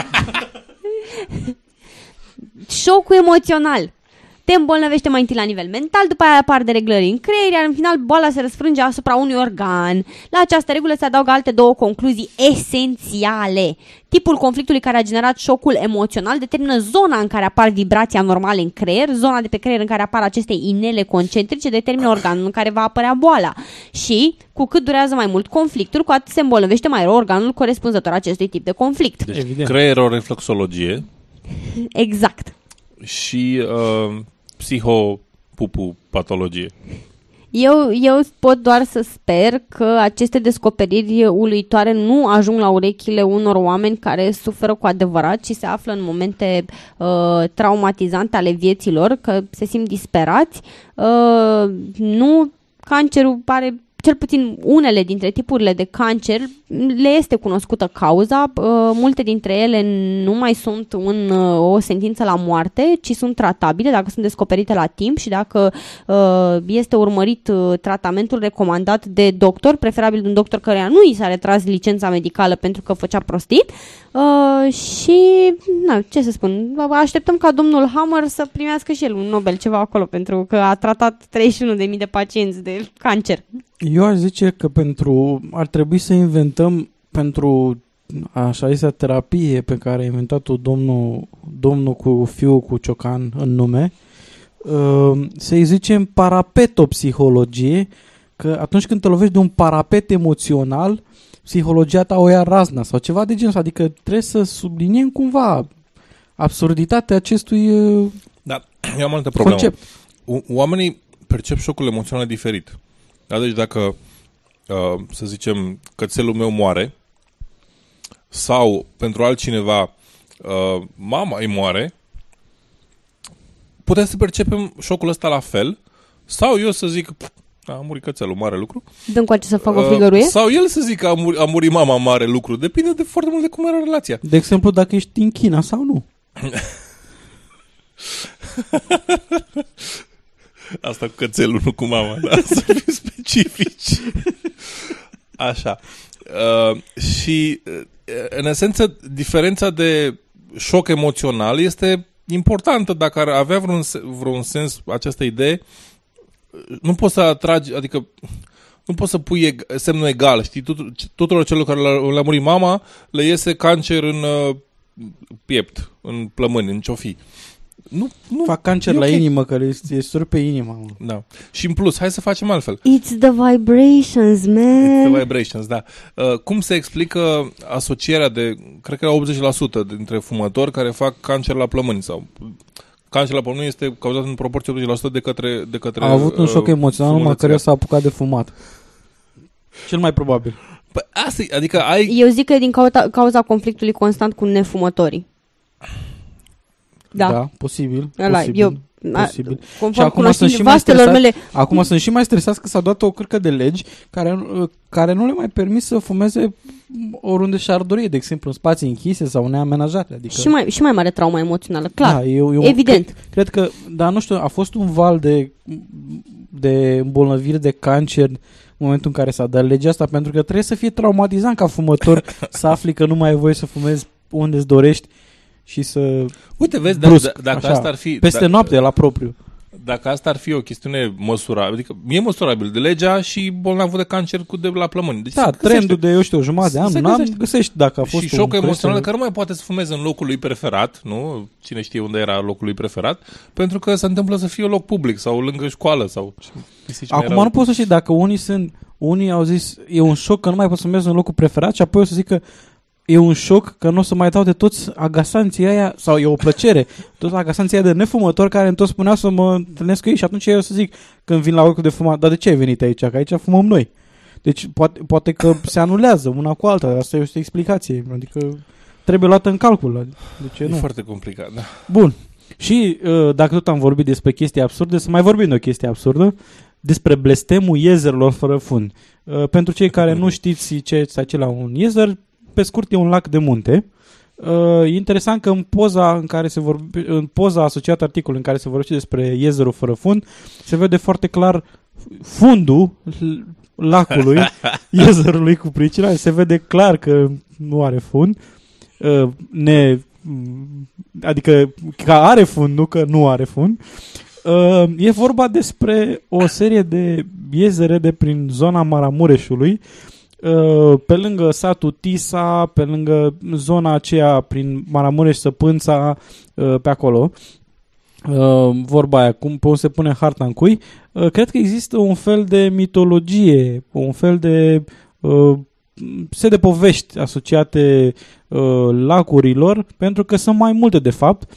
Șocul emoțional. Te îmbolnăvește mai întâi la nivel mental, după aia apar dereglări în creier, iar în final boala se răsfrânge asupra unui organ. La această regulă se adaugă alte două concluzii esențiale. Tipul conflictului care a generat șocul emoțional determină zona în care apar vibrații anormale în creier, zona de pe creier în care apar aceste inele concentrice determină organul în care va apărea boala. Și cu cât durează mai mult conflictul, cu atât se îmbolnăvește mai rău organul corespunzător acestui tip de conflict. Deci, evident. Creier o reflexologie. Exact. Și... Uh... psihopupupatologie. Eu, eu pot doar să sper că aceste descoperiri uluitoare nu ajung la urechile unor oameni care suferă cu adevărat și se află în momente uh, traumatizante ale vieților, că se simt disperați. Uh, nu, cancerul pare... Cel puțin unele dintre tipurile de cancer le este cunoscută cauza, multe dintre ele nu mai sunt un, o sentință la moarte, ci sunt tratabile dacă sunt descoperite la timp și dacă este urmărit tratamentul recomandat de doctor, preferabil un doctor căreia nu i s-a retras licența medicală pentru că făcea prostii. Și, na, ce să spun, așteptăm ca domnul Hammer să primească și el un Nobel ceva acolo, pentru că a tratat treizeci și unu de mii de pacienți de cancer. Eu aș zice că pentru ar trebui să inventăm pentru așa zisă terapie pe care a inventat-o domnul, domnul cu fiul cu ciocan în nume, să-i zicem parapetopsihologie, că atunci când te lovești de un parapet emoțional, psihologia ta o ia razna sau ceva de genul, adică trebuie să subliniem cumva absurditatea acestui da, eu am altă problemă. Concept. Oamenii percep șocul emoțional diferit. Da, deci dacă, să zicem, cățelul meu moare sau pentru altcineva mama îi moare, putem să percepem șocul ăsta la fel sau eu să zic a murit cățelul, mare lucru. Dăm cu ce să fac o frigăruie? Sau el să zic că a, muri, a murit mama, mare lucru. Depinde de foarte mult de cum era relația. De exemplu, dacă ești din China sau nu. Asta cu cățelul, nu cu mama, dar să fim specifici. Așa. Uh, și, în esență, diferența de șoc emoțional este importantă. Dacă ar avea vreun, vreun sens această idee, nu poți să atragi, adică nu poți să pui eg- semnul egal. Știi? Tuturor celor care le-a murit mama le iese cancer în piept, în plămâni, în ciofii. Nu, nu, fac cancer la okay. inimă, că le, le sur pe inima. Da. Și în plus, hai să facem altfel. It's the vibrations, man. It's the vibrations, da. Uh, cum se explică asocierea de, cred că la optzeci la sută dintre fumători care fac cancer la plămâni sau... Cancer la plămâni este cauzat în proporție optzeci la sută de către, de către... A avut un uh, șoc emoțional, numai care eu s-a apucat de fumat. Cel mai probabil. Păi asta e, adică ai... Eu zic că e din cauza, cauza conflictului constant cu nefumătorii. Da, da, posibil, ala, posibil, eu, posibil. A, și acum sunt și mai stresat, mele. Acum sunt și mai stresați că s-a dat o cârcă de legi care, care nu le mai permis să fumeze oriunde și-ar dori, de exemplu în spații închise sau neamenajate. Adică... Și, mai, și mai mare trauma emoțională, clar, da, eu, eu, evident. Cred, cred că, dar nu știu, a fost un val de, de îmbolnăviri de cancer în momentul în care s-a dat legea asta, pentru că trebuie să fie traumatizant ca fumător să afli că nu mai ai voie să fumezi unde îți dorești. Și să... Uite, vezi, brusc, dacă, dacă așa, asta ar fi... Peste dacă, noapte, la propriu. Dacă asta ar fi o chestiune măsurabilă, adică e măsurabil de legea și bolnavul de cancer cu de la plămâni. Deci da, trendul de, eu știu, jumătate de an, se găsește. găsești dacă a fost și șocul emoțional, că nu mai poate să fumeze în locul lui preferat, nu? Cine știe unde era locul lui preferat, pentru că se întâmplă să fie loc public sau lângă școală sau... Acum nu poți să știi dacă unii sunt... Unii au zis, e un șoc că nu mai poți să mergi în locul preferat și apoi o să zic că e un șoc că nu o să mai dau de toți agasanții aia, sau e o plăcere, toți agasanții aia de nefumători care îmi tot spuneau să mă întâlnesc cu ei și atunci eu să zic când vin la locul de fumat, dar de ce ai venit aici? Că aici fumăm noi. Deci poate, poate că se anulează una cu alta, asta este o explicație, adică trebuie luată în calcul. De ce nu? E foarte complicat, da. Bun. Și dacă tot am vorbit despre chestii absurde, să mai vorbim de o chestie absurdă, despre blestemul iezerilor fără fund. Pentru cei care nu știți ce este acela un iezer, pe scurt, e un lac de munte. Uh, interesant că în poza în care se vorbe, în poza asociată articolului în care se vorbește despre iezerul fără fund, se vede foarte clar fundul lacului, iezerului cu pricina, se vede clar că nu are fund. Uh, ne adică că are fund, nu că nu are fund. Uh, e vorba despre o serie de iezere de prin zona Maramureșului, pe lângă satul Tisa, pe lângă zona aceea prin Maramureș, Săpânța, pe acolo, vorba aia, cum se pune harta în cui, cred că există un fel de mitologie, un fel de set de povești asociate lacurilor, pentru că sunt mai multe de fapt.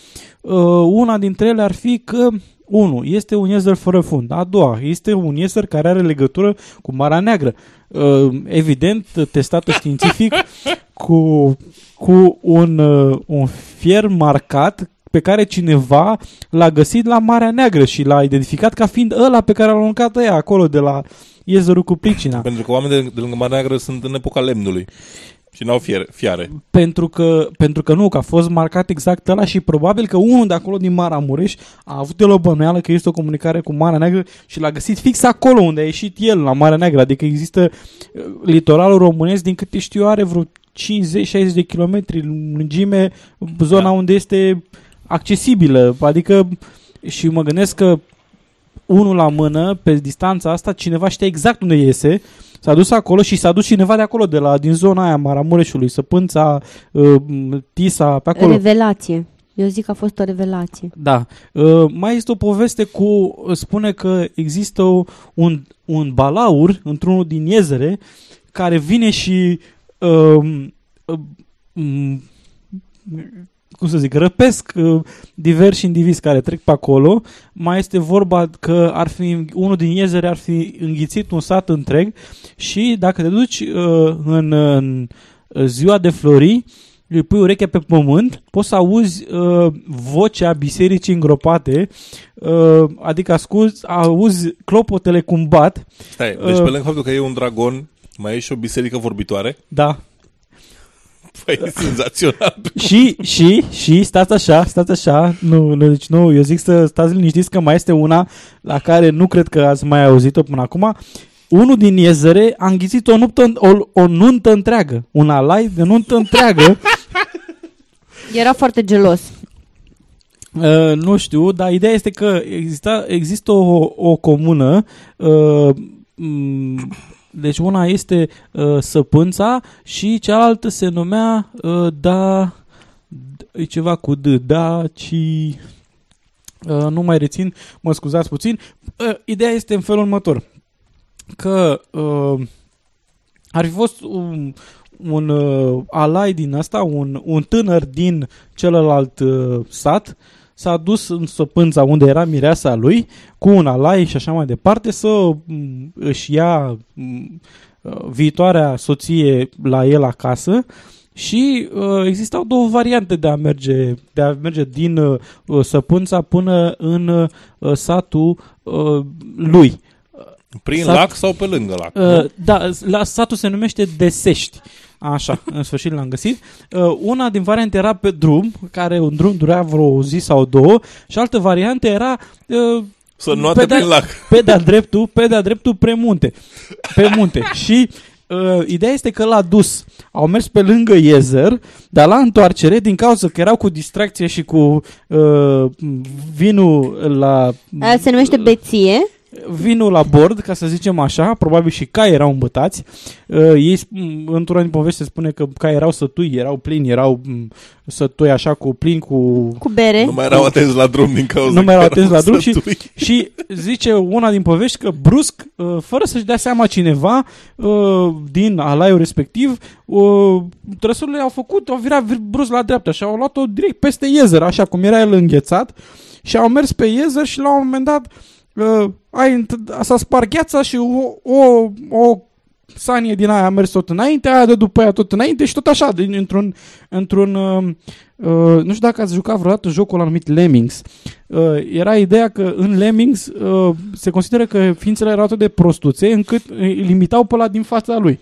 Una dintre ele ar fi că unu. Este un iezer fără fund. A doua, este un iezer care are legătură cu Marea Neagră. Evident, testată științific cu, cu un, un fier marcat pe care cineva l-a găsit la Marea Neagră și l-a identificat ca fiind ăla pe care l-a aruncat ea acolo de la iezerul cu pricina. Pentru că oamenii de, de lângă Marea Neagră sunt în epoca lemnului. Și n-au fiere, fiare. Pentru că, pentru că nu, că a fost marcat exact ăla și probabil că unul de acolo din Maramureș a avut de la bănuială că este o comunicare cu Marea Neagră și l-a găsit fix acolo unde a ieșit el, la Marea Neagră. Adică există litoralul românesc, din câte știu, are vreo cincizeci șaizeci de kilometri lungime, zona da. Unde este accesibilă. Adică, și mă gândesc că unul la mână, pe distanța asta, cineva știe exact unde iese. S-a dus acolo și s-a dus cineva de acolo, de la, din zona aia Maramureșului, Săpânța, Tisa, pe acolo. Revelație. Eu zic că a fost o revelație. Da. Mai este o poveste cu, spune că există un, un balaur într-unul din iezere care vine și um, um, cum să zic, răpesc uh, diversi indivizi care trec pe acolo. Mai este vorba că ar fi, unul din iezere ar fi înghițit un sat întreg și dacă te duci uh, în, în ziua de flori, îi pui urechea pe pământ, poți să auzi uh, vocea bisericii îngropate, uh, adică asculți, auzi clopotele cum bat. Stai, deci uh, pe lângă faptul că e un dragon, mai e și o biserică vorbitoare? Da. Păi, senzațional. și, și, și, stați așa, stați așa, nu, deci nu, eu zic să stați liniștiți că mai este una la care nu cred că ați mai auzit-o până acum. Unul din iezere a înghițit o, nuptă, o, o nuntă întreagă, un alai de nuntă întreagă. Era foarte gelos. Uh, nu știu, dar ideea este că exista, există o, o comună, uh, m- deci una este uh, Săpânța și cealaltă se numea uh, da E ceva cu D, da, ci... Uh, nu mai rețin, mă scuzați puțin. Uh, ideea este în felul următor. Că uh, ar fi fost un, un uh, alai din asta, un, un tânăr din celălalt uh, sat, s-a dus în Săpânța unde era mireasa lui, cu un alai și așa mai departe, să um, își ia um, viitoarea soție la el acasă. Și uh, existau două variante de a merge, de a merge din uh, Săpânța până în uh, satul uh, lui. Prin Sat... lac sau pe lângă lac? Uh, da, la, satul se numește Desești. Așa, în sfârșit l-am găsit. Uh, una din variante era pe drum, care un drum durea vreo o zi sau două, și altă variantă era... Uh, să nuate prin lac. Pe de-a dreptul, pe de-a dreptul pre munte. Pe munte. Și... Uh, ideea este că l-a dus, au mers pe lângă Iezer, dar la întoarcere, din cauza că erau cu distracție și cu uh, vinul la... Uh, se numește beție. Vinul la bord, ca să zicem așa, probabil și cai erau îmbătați. Uh, ei, într-una din poveste, spune că cai erau sătui, erau plini, erau sătui așa cu plin, cu... Cu bere. Nu mai erau atenți la drum din cauza nu mai erau atenți la drum și, și zice una din povești că brusc, uh, fără să-și dea seama cineva uh, din alaiul respectiv, uh, trăsurile au făcut, au virat brusc la dreapta și au luat-o direct peste Iezer, așa cum era el înghețat, și au mers pe Iezer și la un moment dat Uh, ai, s-a spart gheața și o, o, o sanie din aia a mers tot înainte, aia de după aia tot înainte și tot așa, din, într-un, într-un uh, uh, nu știu dacă ați jucat vreodată jocul anumit Lemmings. Uh, era ideea că în Lemmings uh, se consideră că ființele erau atât de prostuțe încât îi limitau pe ăla din fața lui.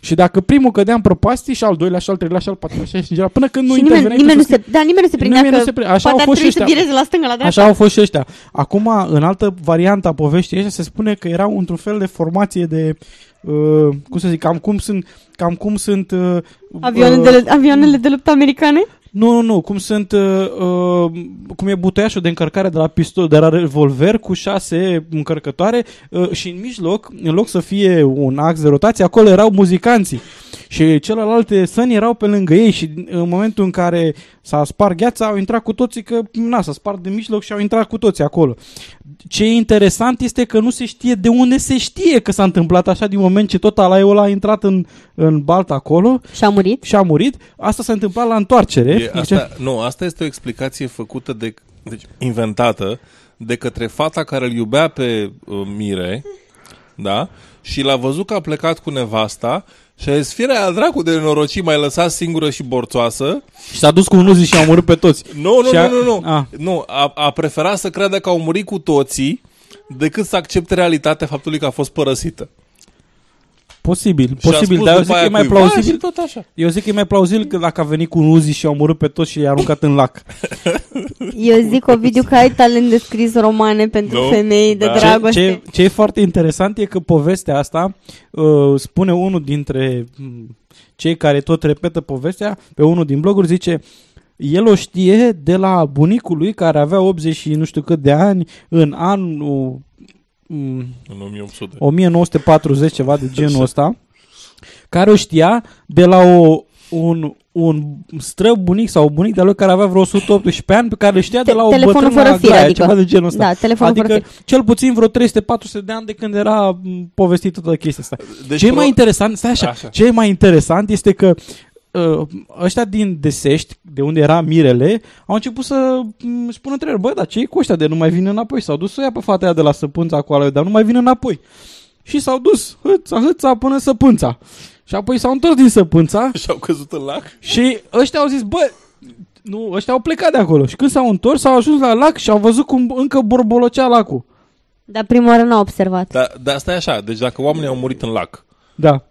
Și dacă primul cădea în prăpastii și al doilea, și al treilea, și al patrulea, și al cincilea, până când nu intervenea... Nimeni nu se, da, nimeni nu se prindea că se prindea. Așa au fost și ăștia. La stânga, la așa au fost și ăștia. Acum, în altă variantă a poveștii ăștia, se spune că erau într-un fel de formație de... Uh, cum să zic, cam cum sunt... Cam cum sunt uh, avioanele, uh, de, avioanele de luptă americane? Nu, nu, nu. Cum sunt... Uh, uh, cum e butoiașul de încărcare de la pistol, de la revolver cu șase încărcătoare uh, și în mijloc, în loc să fie un ax de rotație, acolo erau muzicanții. Și celelalte săni erau pe lângă ei și în momentul în care s-a spart gheața, au intrat cu toții că, na, s-a spart de mijloc și au intrat cu toții acolo. Ce e interesant este că nu se știe de unde se știe că s-a întâmplat așa din moment ce tot alaiul ăla a intrat în, în baltă acolo. Și a murit. Și a murit. Asta s-a întâmplat la întoarcere. E, asta, nu, asta este o explicație făcută, de, deci inventată, de către fata care îl iubea pe uh, Mire, da? Și l-a văzut că a plecat cu nevasta și a zis, firea al dracu de norocii, mai lăsat singură și borțoasă. Și s-a dus cu un uzi și a omorât pe toți. Nu, nu, a... nu, nu, nu. A, nu a, a preferat să creadă că au murit cu toții decât să accepte realitatea faptului că a fost părăsită. Posibil, posibil, dar eu zic că e mai plauzibil. Tot așa. Eu zic că e mai plauzibil că dacă a venit cu un uzi și a omorât pe toți și i-a aruncat în lac. Eu zic, Ovidiu, că ai talent de scris romane pentru no, femei de da. dragoste. Ce, ce, ce e foarte interesant e că povestea asta uh, spune unul dintre cei care tot repetă povestea, pe unul din bloguri zice... El o știe de la bunicul lui care avea optzeci și nu știu cât de ani în anul... În o mie opt sute. o mie nouă sute patruzeci, ceva de genul ăsta, care o știa de la o, un, un străbunic sau un bunic de-a lui care avea vreo o sută optsprezece ani, pe care le știa Te- de la o bătrână fără fire, adică. Ceva de genul ăsta. Da, adică fără cel puțin vreo trei sute patru sute de ani de când era povestită toată chestia asta. Deci ce, pro... mai interesant, stai așa, așa. ce mai interesant este că ăștia din Desești, de unde era Mirele, au început să își pună întrebări, băi, dar ce e cu ăștia de nu mai vin înapoi? S-au dus să ia pe fata aia de la Săpânța acolo, dar nu mai vin înapoi. Și s-au dus hâța, hâța până Săpânța. Și apoi s-au întors din Săpânța și au căzut în lac. Și ăștia au zis, bă, nu, ăștia au plecat de acolo. Și când s-au întors, s-au ajuns la lac și au văzut cum încă borbolocea lacul. Dar prima oară n-au observat. Dar da, stai așa, deci dacă oamenii au murit în lac. Da.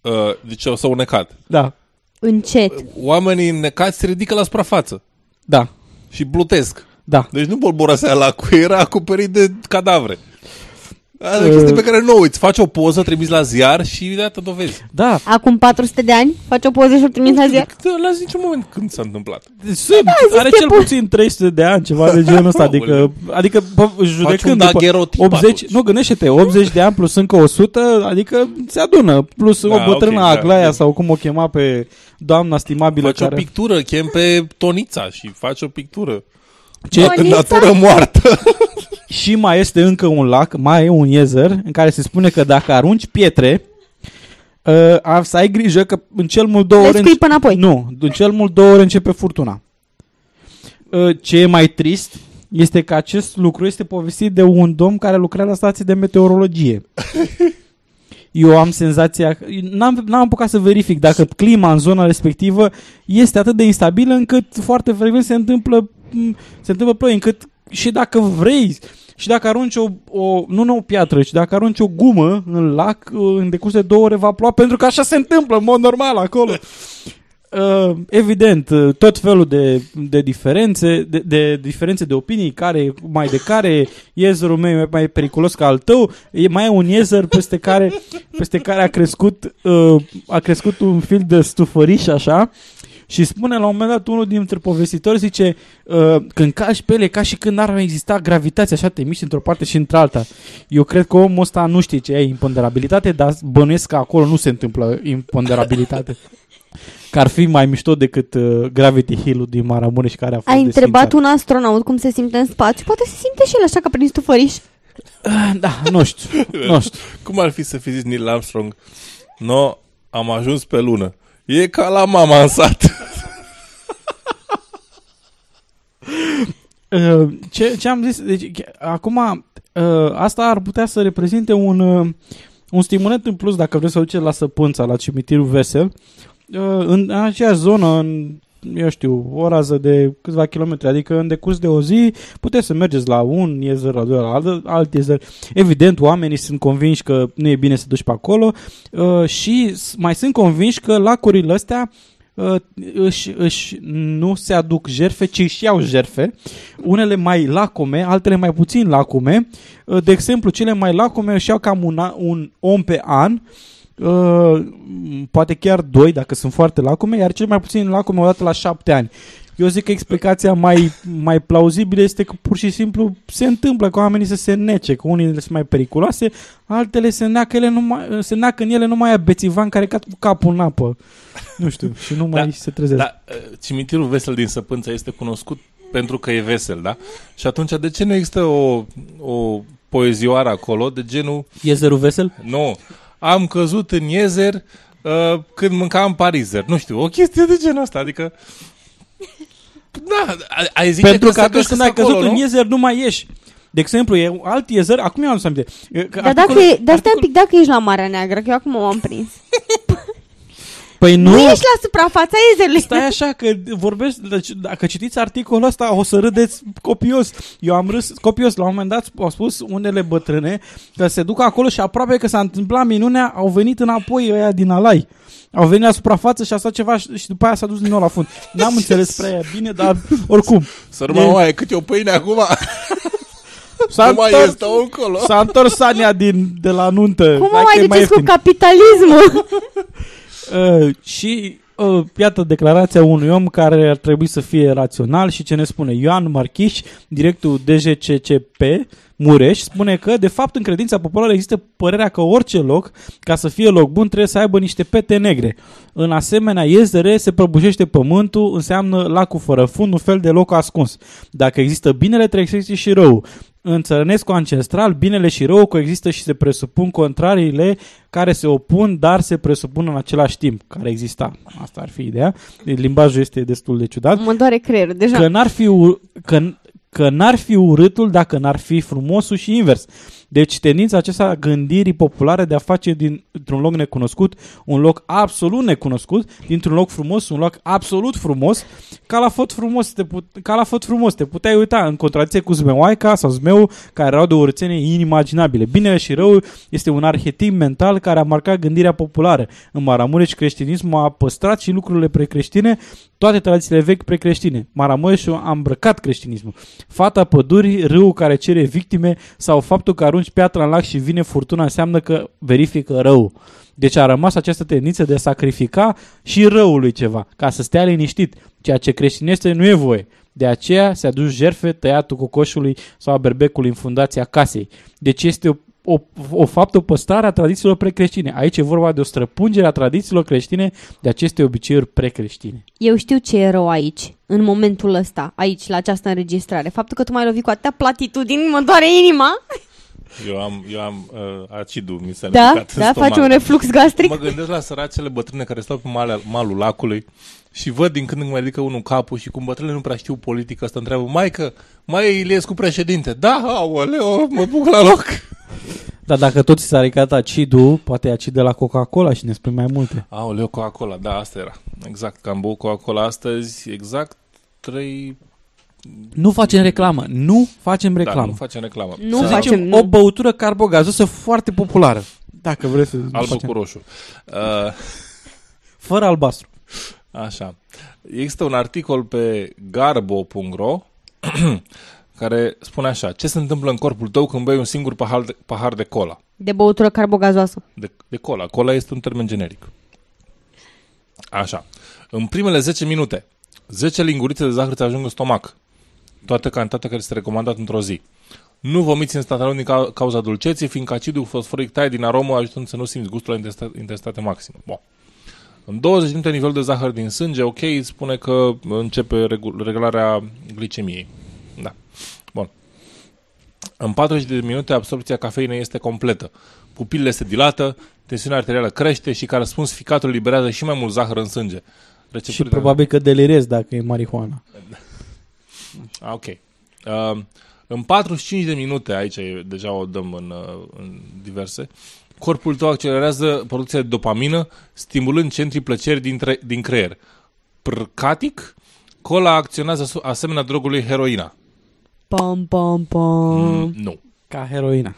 Uh, deci s-au unecat. Da. Încet. Oamenii înnecați se ridică la suprafață. Da. Și blutesc. Da. Deci nu bolborosea lacul, era acoperit de cadavre. Asta e o chestie pe care nu uiți. Faci o poză, trimiți la ziar și de-aia dovezi. Da. Acum patru sute de ani faci o poză și o trimiți la ziar? Da, la niciun moment când s-a întâmplat. Sunt, da, are cel puțin trei sute de ani, ceva de genul ăsta. Adică, adică judecând după optzeci, nu, gândește-te, optzeci de ani plus încă o sută, adică se adună. Plus da, o bătrână okay, Aglaia da, sau cum o chema pe doamna stimabilă. Faci care... o pictură, chem pe Tonița și faci o pictură. Ce natură moartă. Și mai este încă un lac, mai e un iezer în care se spune că dacă arunci pietre, uh, să ai grijă că în cel mult două ori începe înapoi. Nu, în cel mult două ori începe furtuna. Uh, ce e mai trist este că acest lucru este povestit de un domn care lucra la stație de meteorologie. Eu am senzația, n-am, n-am apucat să verific dacă clima în zona respectivă este atât de instabilă încât foarte frecvent se întâmplă se întâmplă ploi, încât și dacă vrei, și dacă arunci o, o nu, nu o piatră, și dacă arunci o gumă în lac, în decurs de două ore va ploua, pentru că așa se întâmplă în mod normal acolo. Uh, evident, tot felul de, de diferențe, de, de diferențe de opinii, care mai de care, iezerul meu e mai periculos ca al tău, e mai un iezer peste care, peste care a crescut, uh, a crescut un fil de stufăriș așa. Și spune la un moment dat unul dintre povestitori, zice, uh, când calci pe ele, ca și când n-ar exista gravitație, așa te miști într-o parte și într-alta. Eu cred că omul ăsta nu știe ce e imponderabilitate, dar bănuiesc că acolo nu se întâmplă imponderabilitate. Că ar fi mai mișto decât uh, Gravity Hill-ul din Maramureș, care a fost desfințat. Ai întrebat un astronaut cum se simte în spațiu? Poate se simte și el așa, ca prin stufăriș. Uh, da, nu știu, nu știu. Cum ar fi să fi zis Neil Armstrong? No, am ajuns pe lună. E ca la mama în sat. ce, ce am zis? Deci, acum, asta ar putea să reprezinte un, un stimulant în plus dacă vreți să duceți la Săpânța, la cimitirul Vesel. În aceeași zonă, în, eu știu, o rază de câțiva kilometri, adică în decurs de o zi, puteți să mergeți la un iezer, la, doi, la alt, alt iezer. Evident, oamenii sunt convinși că nu e bine să duci pe acolo uh, și mai sunt convinși că lacurile astea uh, își, își nu se aduc jerfe, ci își iau jerfe. Unele mai lacume, altele mai puțin lacume. Uh, de exemplu, cele mai lacume își iau cam un, un om pe an, Uh, poate chiar doi dacă sunt foarte lacume, iar cel mai puțin lacume odată la șapte ani. Eu zic că explicația mai, mai plauzibilă este că pur și simplu se întâmplă că oamenii să se nece, că unele sunt mai periculoase, altele se neacă, ele numai, se neacă în ele numai aia bețivan care cad cu capul în apă. Nu știu, și nu mai da, se trezesc. Da, cimitirul Vesel din Săpânța este cunoscut pentru că e vesel, da? Și atunci de ce nu există o, o poezioară acolo de genul... Iezerul Vesel? Nu... Am căzut în iezer uh, când mâncam parizer. Nu știu, o chestie de genul ăsta, adică... Da, ai zice pentru că, că atunci când ai căzut acolo, în iezer nu mai ieși. De exemplu, e alt iezer, acum eu am să aminte. Dar dacă, e, dar stai un pic, dacă ești la Marea Neagră, că eu acum m-am prins. Păi nu. Nu ești la suprafața iezerului. Stai așa, că vorbești, dacă citiți articolul ăsta, o să râdeți copios. Eu am râs copios. La un moment dat au spus unele bătrâne că se duc acolo și aproape că s-a întâmplat minunea, au venit înapoi ăia din alai. Au venit la suprafață și a stat ceva și după aia s-a dus din nou la fund. N-am înțeles prea bine, dar oricum. Sărma oaie, cât e o pâine acum... S-a întors, s-a întors Sania din, de la nuntă. Cum mă mai duceți cu capitalismul? Uh, și uh, iată declarația unui om care ar trebui să fie rațional și ce ne spune Ioan Marchiș, directul D G C C P Mureș, spune că de fapt în credința populară există părerea că orice loc, ca să fie loc bun, trebuie să aibă niște pete negre. În asemenea iezere se prăbușește pământul, înseamnă lacul fără fund, un fel de loc ascuns. Dacă există binele, trebuie și rău. În țărănescu ancestral, binele și rău coexistă și se presupun contrariile care se opun, dar se presupun în același timp care exista. Asta ar fi ideea. Limbajul este destul de ciudat. Mă doare creierul deja. Că n-ar fi, că, că n-ar fi urâtul dacă n-ar fi frumosul și invers. Deci tendința aceasta gândirii populare de a face dintr-un loc necunoscut un loc absolut necunoscut, dintr-un loc frumos un loc absolut frumos, ca la făt frumos, put- frumos te puteai uita în contradicție cu zmeoaica sau zmeul, care erau de urățenie inimaginabile. Binele și răul este un arhetip mental care a marcat gândirea populară. În Maramureș creștinismul a păstrat și lucrurile precreștine, toate tradițiile vechi precreștine. Maramureșul a îmbrăcat creștinismul. Fata pădurii, râul care cere victime sau faptul că arunci piatra în lac și vine furtuna înseamnă că verifică rău. Deci a rămas această tendință de a sacrifica și răului ceva, ca să stea liniștit, ceea ce creștinește nu e voie. De aceea se aduce jerfe, tăiatul cocoșului sau a berbecului în fundația casei. Deci este o O, o faptă, o păstrare a tradițiilor precreștine. Aici e vorba de o străpungere a tradițiilor creștine de aceste obiceiuri precreștine. Eu știu ce e rău aici, în momentul ăsta, aici, la această înregistrare. Faptul că tu m-ai lovit cu atâtea platitudini, mă doare inima. Eu am, eu am uh, acidul, mi s-a da? Mișcat da? În stomac. Faci un reflux gastric? Mă gândesc la săracele bătrâne care stau pe malea, malul lacului și văd din când în când mai ridică unul capul și cum bătrânele nu prea știu politică, asta întreabă, maică, mai Iliescu președinte? Da, aoleo, mă buc la loc. Dar dacă tot s-a ridicat acidul, poate e acid de la Coca-Cola și ne spune mai multe. Aoleo, Coca-Cola, da, asta era. Exact, că am băut Coca-Cola astăzi, exact trei... Nu facem reclamă, nu facem reclamă. Da, nu facem reclamă. Nu să facem, zicem, nu. O băutură carbogazosă foarte populară. Dacă vreți să... Albă cu roșu. Uh... Fără albastru. Așa. Există un articol pe garbo punct ro care spune așa. Ce se întâmplă în corpul tău când bei un singur pahar de, pahar de cola? De băutură carbogazoasă. De, de cola. Cola este un termen generic. Așa. În primele zece minute, zece lingurițe de zahăr ți ajung în stomac. Toată cantitatea care este recomandată într-o zi. Nu vomiți instantaneu din cauza dulceții, fiindcă acidul fosforic taie din aromă, ajutând să nu simți gustul la intensitate maximă. Bun. În douăzeci de minute, nivelul de zahăr din sânge, ok, spune că începe reglarea glicemiei. Da. Bun. În patruzeci de minute, absorbția cafeinei este completă. Pupilele se dilată, tensiunea arterială crește și, ca răspuns, ficatul liberează și mai mult zahăr în sânge. Recepturile... Și probabil că delirezi dacă e marihuana. Ok. Uh, în patruzeci și cinci de minute, aici deja o dăm în, în diverse, corpul tău accelerează producția de dopamină, stimulând centrii plăcerii dintre, din creier. Prcatic, cola acționează asemenea drogului heroina. Pam, pam, pam. Mm, nu. Ca heroina.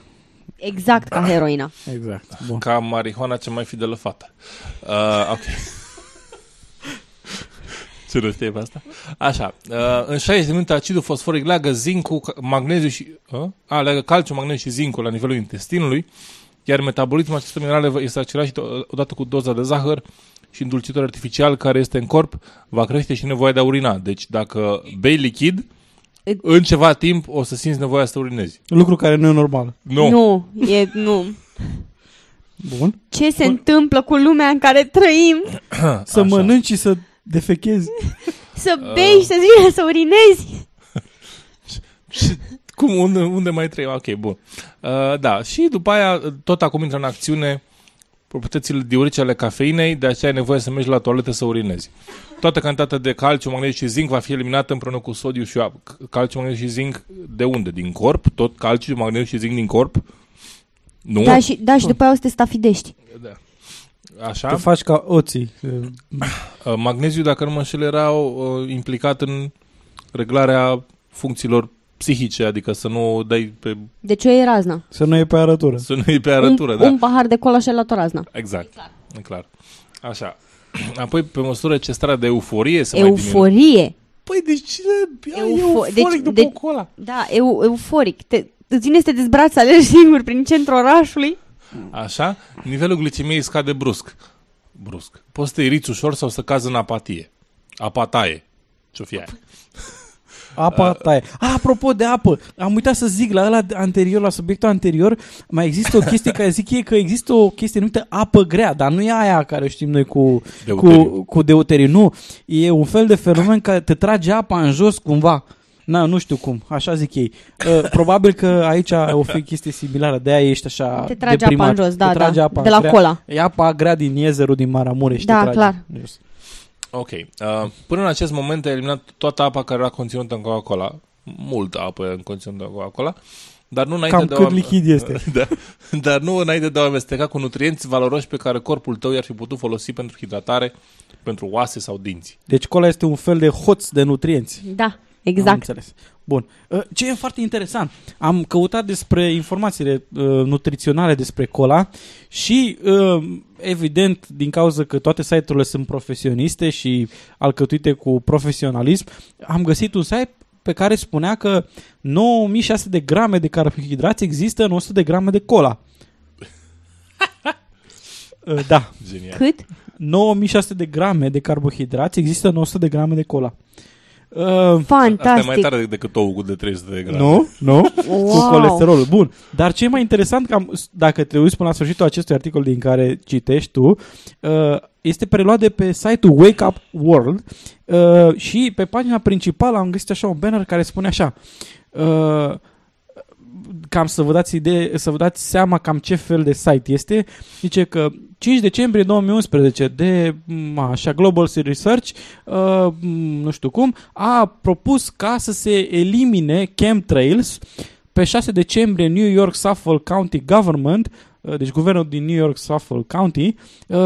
Exact ca heroina. Exact. Bun. Ca marihuana ce mai fi de lăfată. Uh, ok. Ce nu știe pe asta? Așa. Uh, în șaizeci de minute, acidul fosforic leagă zincul, magneziu și... Uh? A, leagă calciu, magneziu și zincul la nivelul intestinului, iar metabolismul acestor minerale este accelerat și odată cu doza de zahăr și îndulcitor artificial care este în corp, va crește și nevoia de a urina. Deci dacă bei lichid, în ceva timp o să simți nevoia să urinezi. Lucru care nu e normal. Nu. Nu. E, nu. Bun. Ce se Bun. întâmplă cu lumea în care trăim? Să Așa. mănânci și să defechezi. Să bei și să zici să urinezi. Cum? Unde, unde mai trăim? Ok, bun. Uh, da, și după aia tot acum intră în acțiune proprietățile diurice ale cafeinei, de aceea ai nevoie să mergi la toaletă să urinezi. Toată cantitatea de calciu, magneziu și zinc va fi eliminată împreună cu sodiu și apă. Calciu, magneziu și zinc de unde? Din corp? Tot calciu, magneziu și zinc din corp? Nu? Da, și, da, și după aia o să te stafidești. Da. Așa? Te faci ca oții. Uh, magneziu, dacă nu mă înșel, era uh, implicat în reglarea funcțiilor psihice, adică să nu dai pe... Deci eu e razna. Să nu e pe arătură. Să nu e pe arătură, un, da. Un pahar de cola și la o razna. Exact. E clar. E clar. Așa. Apoi, pe măsură ce starea de euforie se euforie. mai Euforie? Păi, deci cine... Eufo- euforic deci, după de... cola. Da, eu, euforic. Te, ține să te dezbrați, să alergi singur prin centrul orașului. Așa. Nivelul glicemiei scade brusc. Brusc. Poți să te iriți ușor sau să cazi în apatie. Apataie. Ce-o fi aia? Apa taie. A, apropo de apă, am uitat să zic la ăla anterior, la subiectul anterior, mai există o chestie care zic e că există o chestie numită apă grea, dar nu e aia care o știm noi cu deuteriu. Cu, cu deuteriu, nu. E un fel de fenomen care te trage apa în jos cumva. Na, nu știu cum, așa zic ei. Uh, probabil că aici o fi chestie similară, de aia ești așa deprimat. Te trage deprimat. apa în jos, da, te trage da, apa de la grea. cola. E apa grea din iezerul din Maramureș. Da, te trage clar. Jos. Ok. Uh, până în acest moment a eliminat toată apa care era conținută în Coca-Cola. Multă apă conținută în Coca-Cola. Dar nu înainte Cam de cât o... lichid este. da, dar nu înainte de a amesteca cu nutrienți valoroși pe care corpul tău i-ar fi putut folosi pentru hidratare, pentru oase sau dinți. Deci cola este un fel de hoț de nutrienți. Da, exact. Am înțeles. Bun. Uh, ce e foarte interesant. Am căutat despre informațiile uh, nutriționale despre cola și... Uh, evident, din cauza că toate site-urile sunt profesioniste și alcătuite cu profesionalism, am găsit un site pe care spunea că nouă mii șase sute de grame de carbohidrați există în o sută de grame de cola. Da. Genial. Cât? nouă mii șase sute de grame de carbohidrați există în o sută de grame de cola. Uh, Fantastic. Asta e mai tare decât ouul de trei sute de grame. Nu, nu, wow. Cu colesterolul. Bun, dar ce e mai interesant, că am, dacă te uiți până la sfârșitul acestui articol din care citești tu, uh, este preluat de pe site-ul Wake Up World uh, și pe pagina principală am găsit așa un banner care spune așa, uh, cam să vă dați idee, să vă dați seama cam ce fel de site este. Zice că cinci decembrie două mii unsprezece de așa, Global Research, uh, nu știu cum, a propus ca să se elimine chemtrails. Pe șase decembrie New York Suffolk County Government, uh, deci guvernul din New York Suffolk County, uh,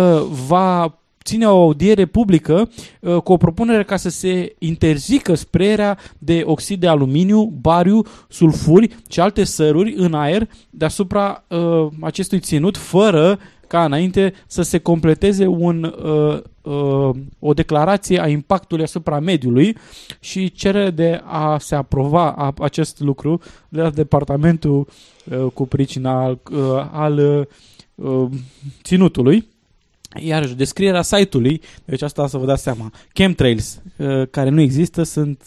va ține o audiere publică uh, cu o propunere ca să se interzică sprayerea de oxid de aluminiu, bariu, sulfuri și alte săruri în aer deasupra uh, acestui ținut, fără ca înainte să se completeze un, uh, uh, o declarație a impactului asupra mediului, și cerere de a se aprova a, acest lucru de la departamentul uh, cu pricina al, uh, al uh, ținutului. Iarăși, descrierea site-ului, deci asta să vă dați seama, chemtrails, uh, care nu există, sunt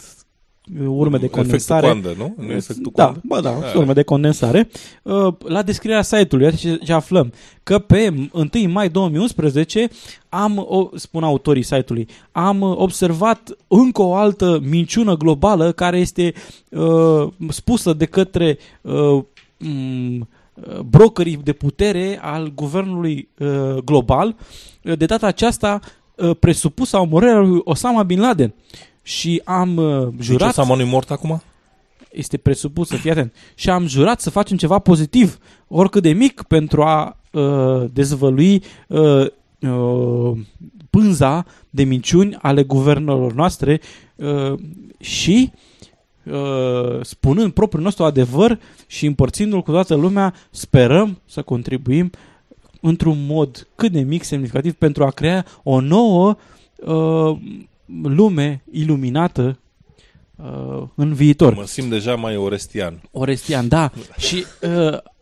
urme de condensare. Efectul coandă, nu? Nu efectul coandă? Da, ba da, urme de condensare. Uh, la descrierea site-ului, ce, ce aflăm, că pe întâi mai două mii unsprezece, am, o, spun autorii site-ului, am observat încă o altă minciună globală care este uh, spusă de către... Uh, um, brokerii de putere al guvernului uh, global, de data aceasta uh, presupusă omorârea lui Osama Bin Laden. Și am uh, jurat... Deci Osama nu-i mort acum? Este presupusă, fii atent. Și am jurat să facem ceva pozitiv, oricât de mic, pentru a uh, dezvălui uh, uh, pânza de minciuni ale guvernelor noastre uh, și... spunând propriul nostru adevăr și împărțindu-l cu toată lumea, sperăm să contribuim într-un mod cât de mic, semnificativ, pentru a crea o nouă uh, lume iluminată uh, în viitor. Mă simt deja mai orestian. Orestian, da. Și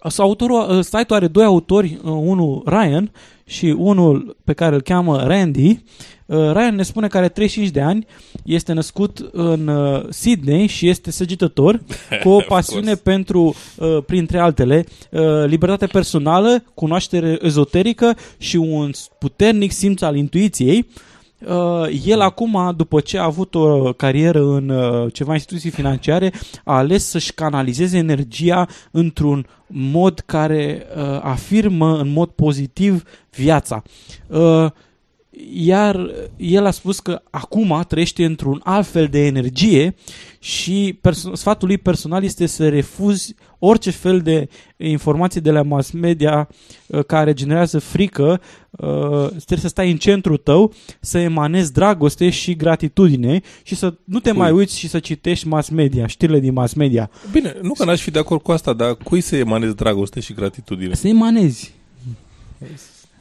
uh, autorul, uh, site-ul are doi autori, uh, unul Ryan și unul pe care îl cheamă Randy. Ryan ne spune că are treizeci și cinci de ani, este născut în Sydney și este săgetător, cu o pasiune pentru, printre altele, libertate personală, cunoaștere ezoterică și un puternic simț al intuiției. El acum, după ce a avut o carieră în ceva instituții financiare, a ales să-și canalizeze energia într-un mod care afirmă în mod pozitiv viața. Iar el a spus că acum trăiește într-un alt fel de energie și perso- sfatul lui personal este să refuzi orice fel de informații de la mass media uh, care generează frică, uh, trebuie să stai în centrul tău, să emanezi dragoste și gratitudine și să nu te cui? mai uiți și să citești mass media, știrile din mass media. Bine, nu că n-aș fi de acord cu asta, dar cui să emanezi dragoste și gratitudine? Să emanezi.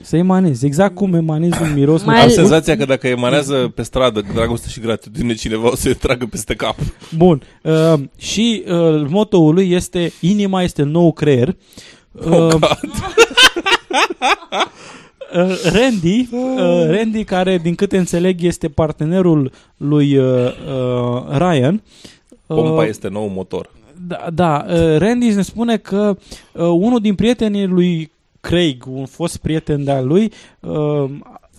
Să emanezi, exact cum emanezi un miros. Mai am senzația că dacă emanează pe stradă dragoste și gratitudine, cineva o să-i tragă peste cap. Bun. Uh, și uh, motoul lui este: inima este nou creier. Uh, oh, God. uh, Randy, uh, Randy, care din câte înțeleg este partenerul lui uh, uh, Ryan. Uh, Pompa este nou motor. Da, da. Uh, Randy ne spune că uh, unul din prietenii lui Craig, un fost prieten de-a lui, uh,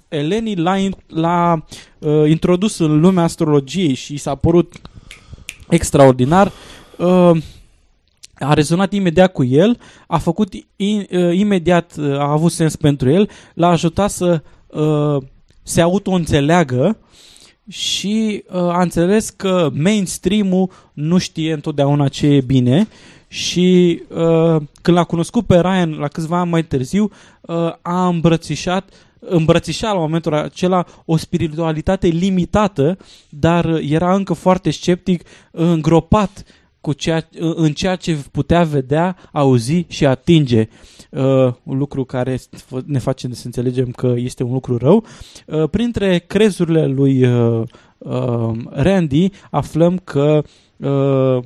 Eleni l-a, in, l-a uh, introdus în lumea astrologiei și i s-a părut extraordinar. Uh, a rezonat imediat cu el, a făcut in, uh, imediat, uh, a avut sens pentru el, l-a ajutat să uh, se auto-înțeleagă și uh, a înțeles că mainstream-ul nu știe întotdeauna ce e bine. Și uh, când l-a cunoscut pe Ryan la câțiva ani mai târziu, uh, a îmbrățișat, îmbrățișat la momentul acela o spiritualitate limitată, dar era încă foarte sceptic, îngropat cu ceea, în ceea ce putea vedea, auzi și atinge. Uh, un lucru care ne face să înțelegem că este un lucru rău. Uh, printre crezurile lui uh, uh, Randy aflăm că uh,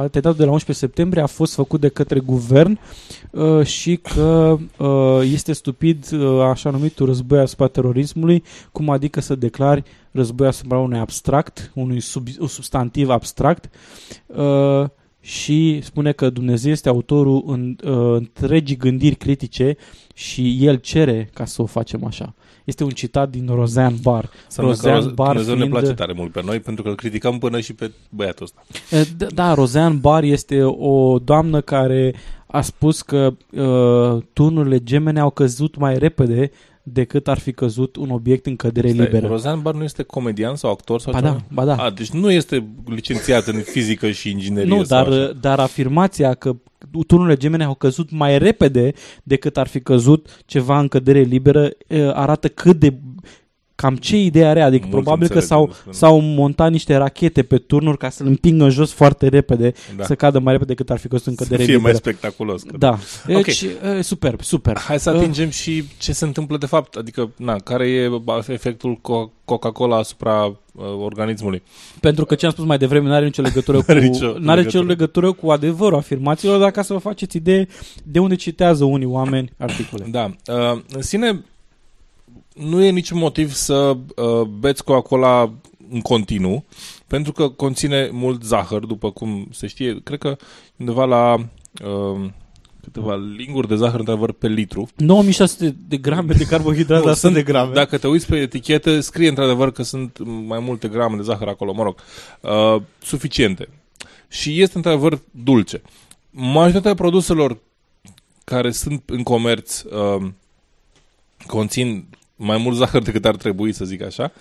atentatul de la unsprezece septembrie a fost făcut de către guvern uh, și că uh, este stupid uh, așa numitul război asupra terorismului, cum adică să declari război asupra unui abstract, unui sub, un substantiv abstract, uh, și spune că Dumnezeu este autorul în, uh, întregii gândiri critice și El cere ca să o facem așa. Este un citat din Roseanne Barr. Roseanne Barr Dumnezeu fiind... ne place tare mult pe noi pentru că îl criticăm până și pe băiatul ăsta. Da, Roseanne Barr este o doamnă care a spus că uh, turnurile gemene au căzut mai repede decât ar fi căzut un obiect în cădere Stai, liberă. Roseanne Barr nu este comedian sau actor? Sau ba da, ba da. A, deci nu este licențiat în fizică și inginerie. Nu, dar, dar afirmația că turnurile gemene au căzut mai repede decât ar fi căzut ceva în cădere liberă arată cât de... Cam ce idee are, adică Mulți probabil că s-au, s-au montat niște rachete pe turnuri ca să-l împingă în jos foarte repede, da. Să cadă mai repede decât ar fi căzut în cădere liberă. Să fie liberă. Mai spectaculos. Că... Da. Okay. Deci, superb, superb. Hai să atingem uh. și ce se întâmplă de fapt, adică, na, care e efectul Coca-Cola asupra uh, organismului. Pentru că ce am spus mai devreme nu are nicio legătură cu, n-are nicio legătură cu adevărul afirmațiilor, dar ca să vă faceți idee de unde citează unii oameni articole. Da. Uh, în sine... Nu e niciun motiv să uh, beți Coca-Cola în continuu, pentru că conține mult zahăr, după cum se știe. Cred că undeva la uh, câteva linguri de zahăr, într-adevăr, pe litru. nouă mii șase sute de grame de carbohidrate, dar sunt de grame. Dacă te uiți pe etichetă, scrie într-adevăr că sunt mai multe grame de zahăr acolo, mă rog, uh, suficiente. Și este într-adevăr dulce. Majoritatea produselor care sunt în comerț uh, conțin... mai mult zahăr decât ar trebui, să zic așa.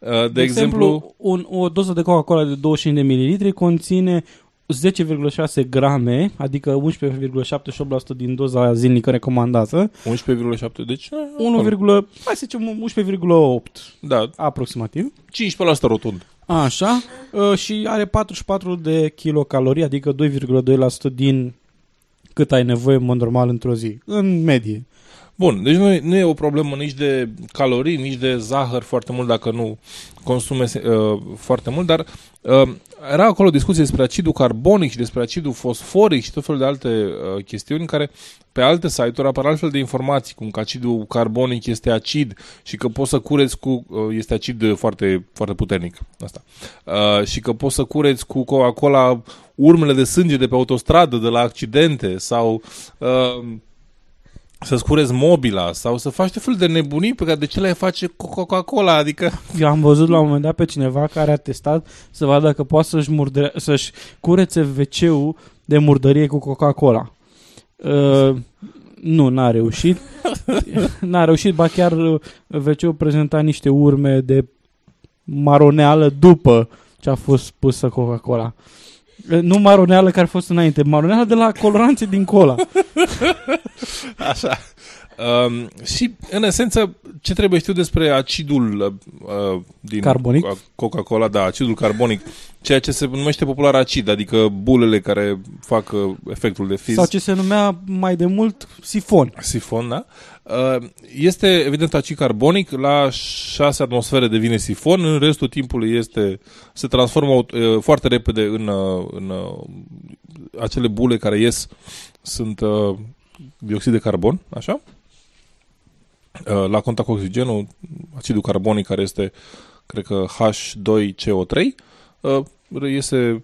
De, de exemplu, exemplu un, o doză de Coca-Cola de douăzeci și cinci de mililitri conține zece virgulă șase grame, adică unsprezece virgulă șaptezeci și opt la sută din doza zilnică recomandată. unsprezece virgulă șapte, deci... unu, hai să zicem unsprezece virgulă opt, da. Aproximativ. cincisprezece la sută rotund. Așa, și are patruzeci și patru de kilocalorii, adică doi virgulă doi la sută din cât ai nevoie, în mod normal, într-o zi, în medie. Bun, deci nu e, nu e o problemă nici de calorii, nici de zahăr foarte mult dacă nu consume uh, foarte mult, dar uh, era acolo discuție despre acidul carbonic și despre acidul fosforic și tot felul de alte uh, chestiuni care pe alte site-uri apar altfel de informații, cum că acidul carbonic este acid și că poți să cureți cu... Uh, este acid foarte, foarte puternic asta. Uh, și că poți să cureți cu Coca-Cola urmele de sânge de pe autostradă, de la accidente sau... Uh, să-ți curezi mobila sau să faci tot felul de nebunii pe care de ce le face Coca-Cola, adică... Eu am văzut la un moment dat pe cineva care a testat să vadă dacă poate să-și, murdere, să-și curețe ve ce-ul de murdărie cu Coca-Cola. Uh, nu, n-a reușit. N-a reușit, ba chiar ve ce-ul prezenta niște urme de maroneală după ce a fost pusă Coca-Cola. Nu maroneală care a fost înainte, maroneală de la coloranțe din cola. Așa. Um, și, în esență, ce trebuie știu despre acidul uh, din carbonic? Coca-Cola, da, acidul carbonic, ceea ce se numește popular acid, adică bulele care fac uh, efectul de fizz. Sau ce se numea mai de mult sifon. Sifon, da. Uh, este, evident, acid carbonic, la șase atmosfere devine sifon, în restul timpului este, se transformă uh, foarte repede în, uh, în uh, acele bule care ies, sunt... Uh, dioxid de carbon, așa, la contact cu oxigenul, acidul carbonic care este, cred că H doi C O trei, este,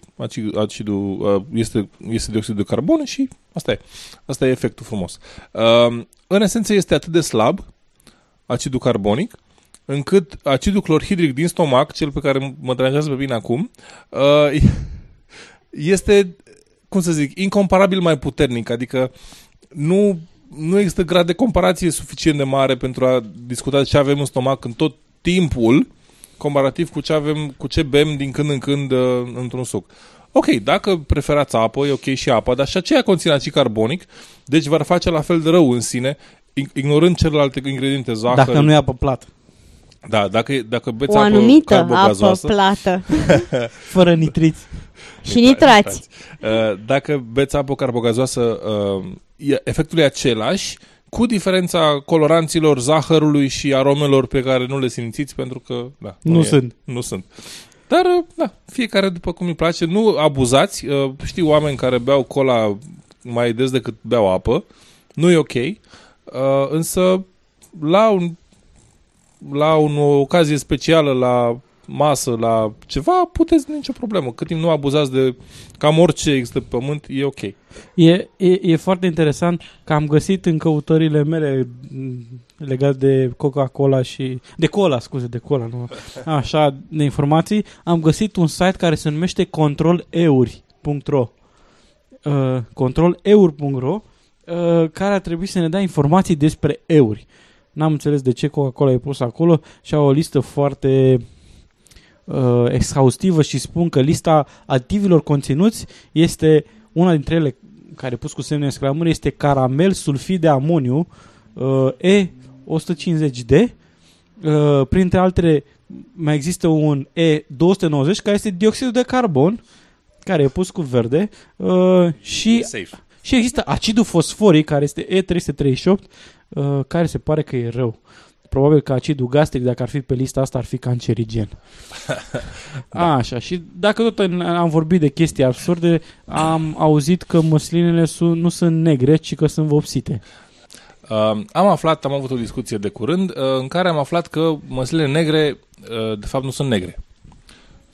acidul, este, este dioxid de carbon și asta e. Asta e efectul frumos. În esență este atât de slab acidul carbonic, încât acidul clorhidric din stomac, cel pe care mă deranjează pe bine acum, este, cum să zic, incomparabil mai puternic, adică Nu, nu există grad de comparație suficient de mare pentru a discuta ce avem în stomac în tot timpul, comparativ cu ce avem, cu ce bem din când în când uh, într-un suc. Ok, dacă preferați apă, e ok și apa, dar și aceea conține acid carbonic, deci v-ar face la fel de rău în sine, ignorând celelalte ingrediente, zahăr. Dacă nu e apă plată. Da, dacă, dacă beți o apă anumită apă plată. Fără nitriți. Și nitrați. nitrați. Dacă beți apă carbogazoasă, efectul e același, cu diferența coloranților, zahărului și aromelor pe care nu le simțiți, pentru că... Da, nu, nu e, sunt. Nu sunt. Dar, da, fiecare după cum îi place. Nu abuzați. Știu oameni care beau cola mai des decât beau apă. Nu e ok. Însă, la un, la un, o ocazie specială, la masă, la ceva, puteți, nicio problemă. Cât timp nu abuzați de cam orice există pe pământ, e ok. E, e, e foarte interesant că am găsit în căutările mele legate de Coca-Cola și... De cola, scuze, de cola, nu... Așa, de informații. Am găsit un site care se numește control euri punct ro uh, control euri punct ro uh, care a trebuit să ne dea informații despre euri. N-am înțeles de ce Coca-Cola e pus acolo și au o listă foarte... Uh, exhaustivă și spun că lista activilor conținuți este una dintre ele care pus cu semne exclamării, este caramel sulfid de amoniu uh, E o sută cincizeci D uh, printre altele mai există un E două sute nouăzeci care este dioxidul de carbon care e pus cu verde uh, și, și există acidul fosforic care este E trei sute treizeci și opt uh, care se pare că e rău. Probabil că acidul gastric, dacă ar fi pe lista asta, ar fi cancerigen. Da. Așa, și dacă tot am vorbit de chestii absurde, am auzit că măslinele sunt, nu sunt negre, ci că sunt vopsite. Uh, am aflat, am avut o discuție de curând, uh, în care am aflat că măslinele negre, uh, de fapt, nu sunt negre.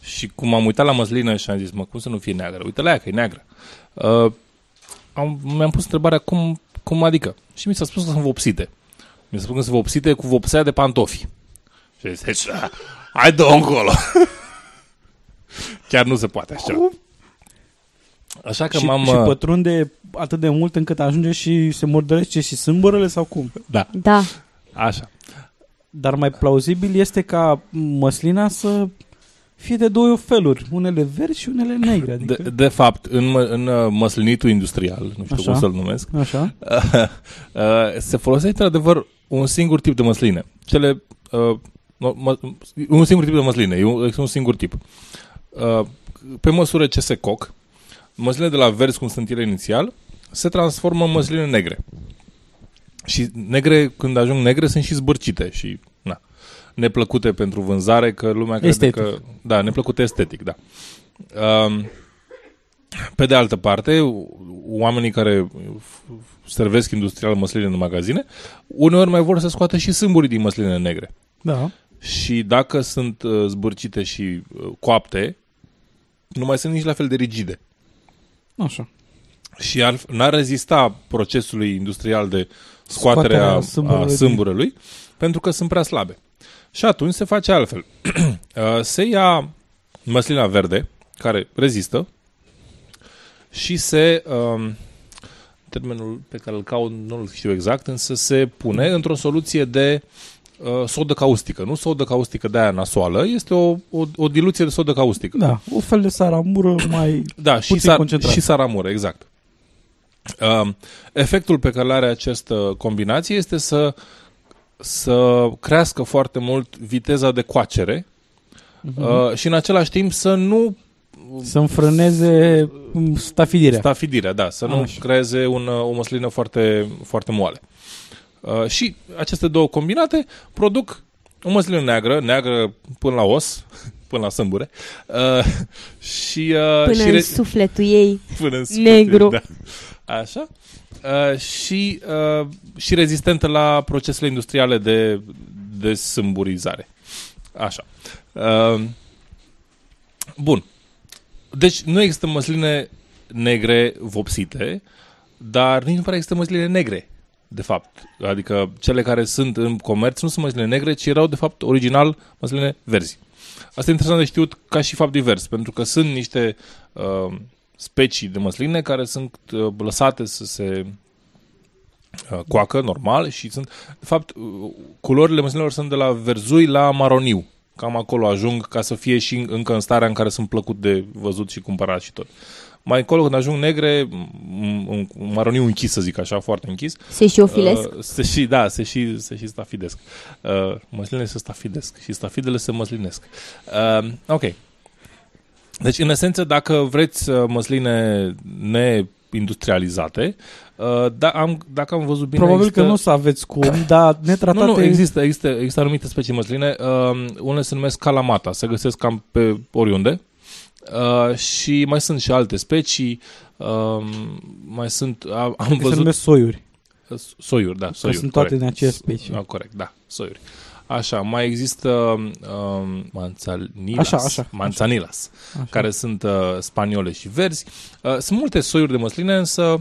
Și cum am uitat la măslină și am zis, mă, cum să nu fie neagră? Uite la ea că e neagră. Uh, am, mi-am pus întrebarea, cum, cum adică? Și mi s-a spus că sunt vopsite. Mi se spun că sunt vopsite cu vopsea de pantofi. Și zici, hai dă-o încolo. Chiar nu se poate așa. Așa că și, m-am... Și pătrunde atât de mult încât ajunge și se murdărește și sâmbărele sau cum? Da. Da. Așa. Dar mai plauzibil este ca măslina să fie de două feluri. Unele verzi și unele negre. Adică... De, de fapt, în, în măslinitul industrial, nu știu așa, cum să-l numesc, așa. Se folosește, într-adevăr, un singur tip de măsline. Cele, uh, mă, un singur tip de măsline, e un, un singur tip. Uh, pe măsură ce se coc, măslinele de la verzi, cum sunt ele inițial, se transformă în măsline negre. Și negre, când ajung negre, sunt și zbârcite și, na, neplăcute pentru vânzare, că lumea estetic. Crede că... Da, neplăcute estetic, da. Uh, Pe de altă parte, oamenii care servesc industrial măsline în magazine, uneori mai vor să scoată și sâmburii din măsline negre. Da. Și dacă sunt zbârcite și coapte, nu mai sunt nici la fel de rigide. Așa. Și ar, n-ar rezista procesului industrial de scoatere a, a sâmburelui, din... pentru că sunt prea slabe. Și atunci se face altfel. Se ia măslina verde, care rezistă, și se, um, termenul pe care îl caut, nu-l știu exact, însă se pune într-o soluție de uh, sodă caustică. Nu sodă caustică de aia nasoală, este o, o, o diluție de sodă caustică. Da, o fel de saramură mai da, puțin și sar- concentrată. Și saramură, exact. Uh, efectul pe care are această combinație este să, să crească foarte mult viteza de coacere uh-huh. uh, și în același timp să nu să înfrâneze stafidirea. Stafidirea, da. Să nu Așa. creeze un, o măslină foarte, foarte moale. Uh, și aceste două combinate produc o măslină neagră, neagră până la os, până la sâmbure. Uh, și, uh, până și în re... sufletul ei, până în sufletul, negru. Da. Așa. Uh, și, uh, și rezistentă la procesele industriale de, de sâmburizare. Așa. Uh, bun. Deci nu există măsline negre vopsite, dar nici nu pare există măsline negre, de fapt. Adică cele care sunt în comerț nu sunt măsline negre, ci erau, de fapt, original măsline verzi. Asta e interesant de știut ca și fapt divers, pentru că sunt niște uh, specii de măsline care sunt uh, lăsate să se uh, coacă normal și sunt... De fapt, uh, culorile măslinelor sunt de la verzui la maroniu. Cam acolo ajung ca să fie și încă în starea în care sunt plăcut de văzut și cumpărat și tot. Mai încolo, când ajung negre, un maroniu închis, să zic așa, foarte închis. Se și ofilesc? Uh, se și, da, se și, se și stafidesc. Uh, măslinele se stafidesc și stafidele se măslinesc. Uh, ok. Deci, în esență, dacă vreți măsline ne industrializate. Uh, da, am, dacă am văzut bine... Probabil există... că nu să aveți cum, dar netratate... Nu, nu, există, există, există anumite specii măsline. Uh, unele se numesc calamata, se găsesc cam pe oriunde. Uh, și mai sunt și alte specii. Uh, mai sunt... Am, am văzut... Se numesc soiuri. Soiuri, da, soiuri. Că sunt toate din aceeași specii. Ah, corect, da, soiuri. Așa, mai există um, manzanilas, așa, așa, manzanilas așa. Care sunt uh, spaniole și verzi. Uh, sunt multe soiuri de măsline, însă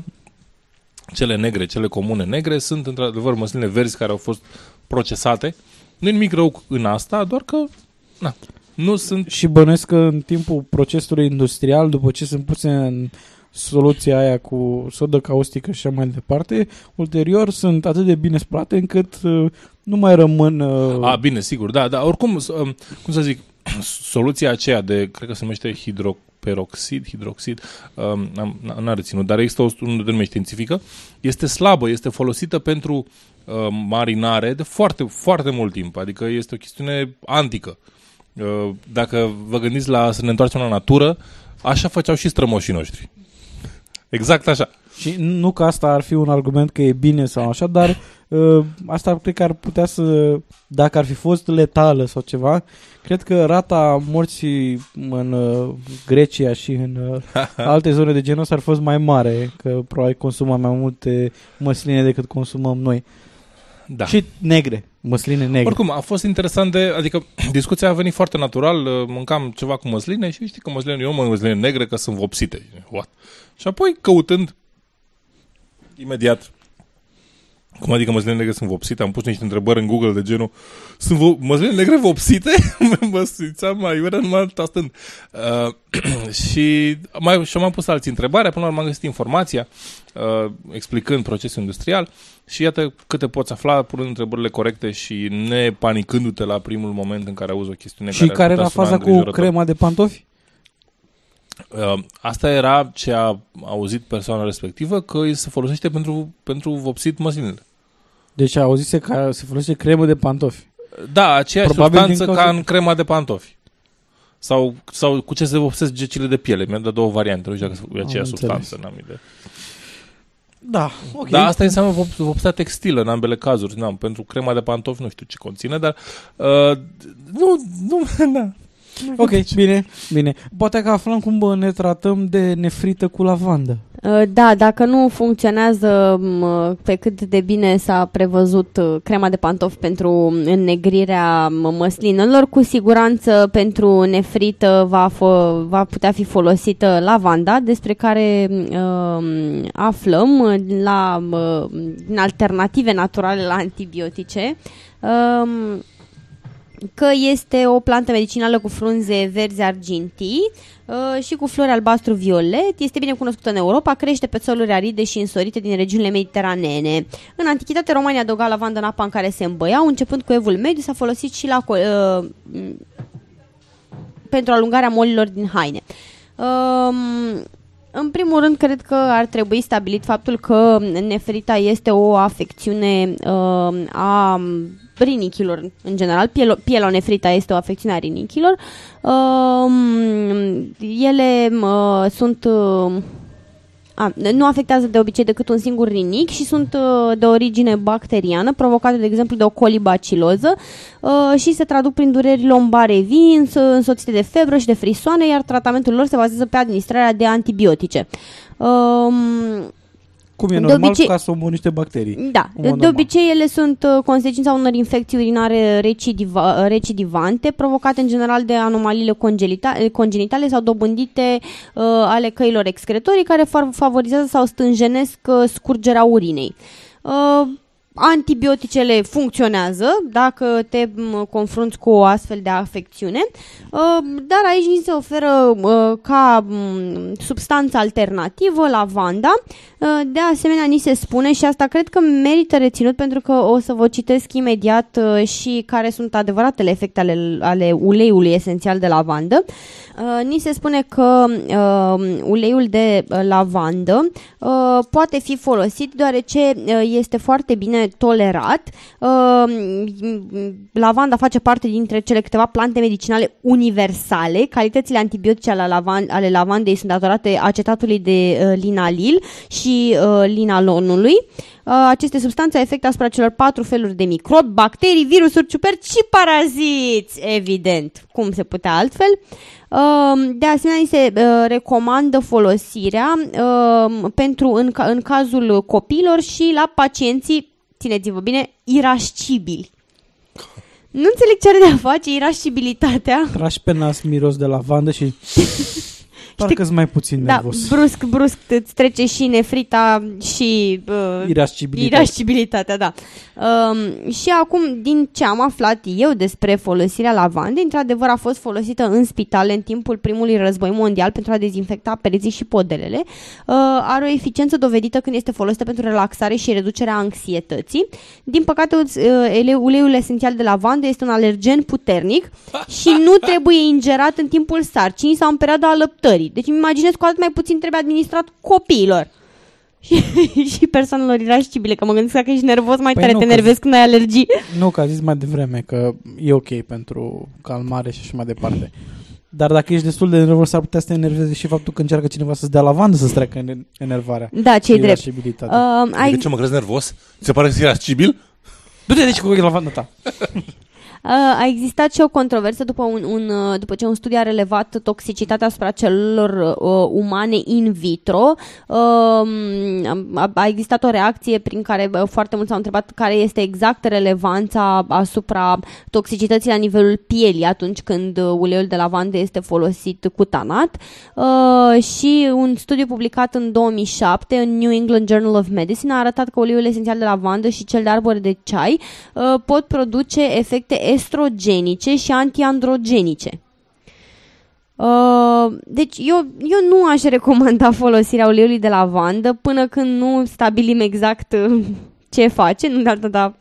cele negre, cele comune negre, sunt într-adevăr măsline verzi care au fost procesate. Nu-i nimic rău în asta, doar că na, nu sunt... Și bănuiesc că în timpul procesului industrial, după ce sunt puse în soluția aia cu sodă caustică și așa mai departe, ulterior sunt atât de bine spălate încât uh, nu mai rămân... Uh... A, bine, sigur, da, dar oricum, uh, cum să zic, soluția aceea de, cred că se numește hidroperoxid, hidroxid, uh, n-am, n-am reținut, dar există o denumire științifică, este slabă, este folosită pentru uh, marinare de foarte, foarte mult timp, adică este o chestiune antică. Uh, dacă vă gândiți la să ne întoarcem la natură, așa făceau și strămoșii noștri. Exact așa. Și nu că asta ar fi un argument că e bine sau așa, dar ă, asta cred că ar putea să, dacă ar fi fost letală sau ceva, cred că rata morții în uh, Grecia și în uh, alte zone de genul ăsta ar fost mai mare, că probabil consumă mai multe măsline decât consumăm noi. Da. Și negre, măsline negre. Oricum, a fost interesant de, adică discuția a venit foarte natural, mâncam ceva cu măsline și știi că măsline, eu mănânc măsline negre că sunt vopsite. What? Și apoi căutând imediat, cum adică măsline negre sunt vopsite, am pus niște întrebări în Google de genul, sunt vo- măsline negre vopsite? Mă simțeam mai urea numai tastând. Uh, și mai, și m-am pus alții întrebare, până la urmă am găsit informația uh, explicând procesul industrial și iată câte poți afla punând întrebările corecte și nepanicându-te la primul moment în care auzi o chestiune. Și care, care era faza cu crema de pantofi? Asta era ce a auzit persoana respectivă, că se folosește pentru, pentru vopsit măslinele. Deci a auzit că se folosește cremă de pantofi. Da, aceeași substanță ca în crema de pantofi. Sau, sau cu ce se vopsesc gecile de piele. Mi-a dat două variante, nu știu dacă e aceeași substanță. N-am idee. Da, ok. Dar asta înseamnă vop, vopsea textilă în ambele cazuri. N-am, pentru crema de pantofi nu știu ce conține, dar uh, nu, nu, da. Ok, bine, bine. Poate că aflăm cum ne tratăm de nefrită cu lavandă. Da, dacă nu funcționează pe cât de bine s-a prevăzut crema de pantofi pentru înnegrirea măslinelor, cu siguranță pentru nefrită va, fo- va putea fi folosită lavanda, despre care uh, aflăm la uh, alternative naturale la antibiotice. Uh, că este o plantă medicinală cu frunze verzi argintii uh, și cu flori albastru-violet. Este bine cunoscută în Europa, crește pe soluri aride și însorite din regiunile mediteranene. În antichitate, romanii adăugau lavandă în apa în care se îmbăiau, începând cu evul mediu, s-a folosit și la, uh, pentru alungarea molilor din haine. Uh, În primul rând, cred că ar trebui stabilit faptul că nefrita este o afecțiune uh, a rinichilor, în general. Pielo, pielonefrita este o afecțiune a rinichilor. Uh, ele uh, sunt... Uh, a, nu afectează de obicei decât un singur rinic și sunt uh, de origine bacteriană, provocate, de exemplu, de o colibaciloză uh, și se traduc prin dureri lombare vii, însoțite de febră și de frisoane, iar tratamentul lor se bazează pe administrarea de antibiotice. Uh, Cum e normal, obicei, ca să omori niște bacterii. Da, de normal. Obicei ele sunt uh, consecința unor infecții urinare recidiva, recidivante, provocate în general de anomaliile congenitale sau dobândite uh, ale căilor excretorii, care favorizează sau stânjenesc uh, scurgerea urinei. Uh, Antibioticele funcționează dacă te confrunți cu o astfel de afecțiune, dar aici ni se oferă ca substanță alternativă lavanda. De asemenea, ni se spune, și asta cred că merită reținut pentru că o să vă citesc imediat și care sunt adevăratele efecte ale, ale uleiului esențial de lavandă. Ni se spune că uleiul de lavandă poate fi folosit deoarece este foarte bine bine tolerat. Lavanda face parte dintre cele câteva plante medicinale universale. Calitățile antibiotice ale lavandei sunt datorate acetatului de linalil și linalonului. Aceste substanțe au efect asupra celor patru feluri de microbi, bacterii, virusuri, ciuperci și paraziți, evident, cum se putea altfel. De asemenea, se recomandă folosirea pentru în, în cazul copiilor și la pacienții, țineți-vă bine, irascibili. Nu înțeleg ce are de a face irascibilitatea. Tragi pe nas miros de lavandă și... Parcă-s mai puțin nervos. Da, brusc, brusc îți trece și nefrita și uh, irascibilitatea. irascibilitatea da. Uh, și acum, din ce am aflat eu despre folosirea lavandei, într-adevăr a fost folosită în spitale în timpul primului război mondial pentru a dezinfecta pereții și podelele. Uh, are o eficiență dovedită când este folosită pentru relaxare și reducerea anxietății. Din păcate, uh, uleiul esențial de lavandă este un alergen puternic și nu trebuie ingerat în timpul sarcinii sau în perioada alăptării. Deci îmi imaginez că atât mai puțin trebuie administrat copiilor și, și persoanelor irascibile, că mă gândesc că ești nervos mai păi tare, nu, te nervezi când ai alergii. Nu, că a zis mai devreme că e ok pentru calmare și așa mai departe. Dar dacă ești destul de nervos, s-ar putea să te enerveze și faptul că încearcă cineva să-ți dea lavandă să-ți treacă enervarea. Da, ce-i drept. Uh, ai... De ce mă crezi nervos? Ți se pare că ești irascibil? Du-te deci cu lavanda ta! A existat și o controversă după, un, un, după ce un studiu a relevat toxicitatea asupra celulelor uh, umane in vitro. Uh, a, a existat o reacție prin care foarte mulți s-au întrebat care este exact relevanța asupra toxicității la nivelul pielii atunci când uleiul de lavandă este folosit cutanat. Uh, și un studiu publicat în două mii șapte în New England Journal of Medicine a arătat că uleiul esențial de lavandă și cel de arbore de ceai uh, pot produce efecte estrogenice și antiandrogenice. Uh, deci eu, eu nu aș recomanda folosirea uleiului de lavandă până când nu stabilim exact uh, ce face, nu, dar, dar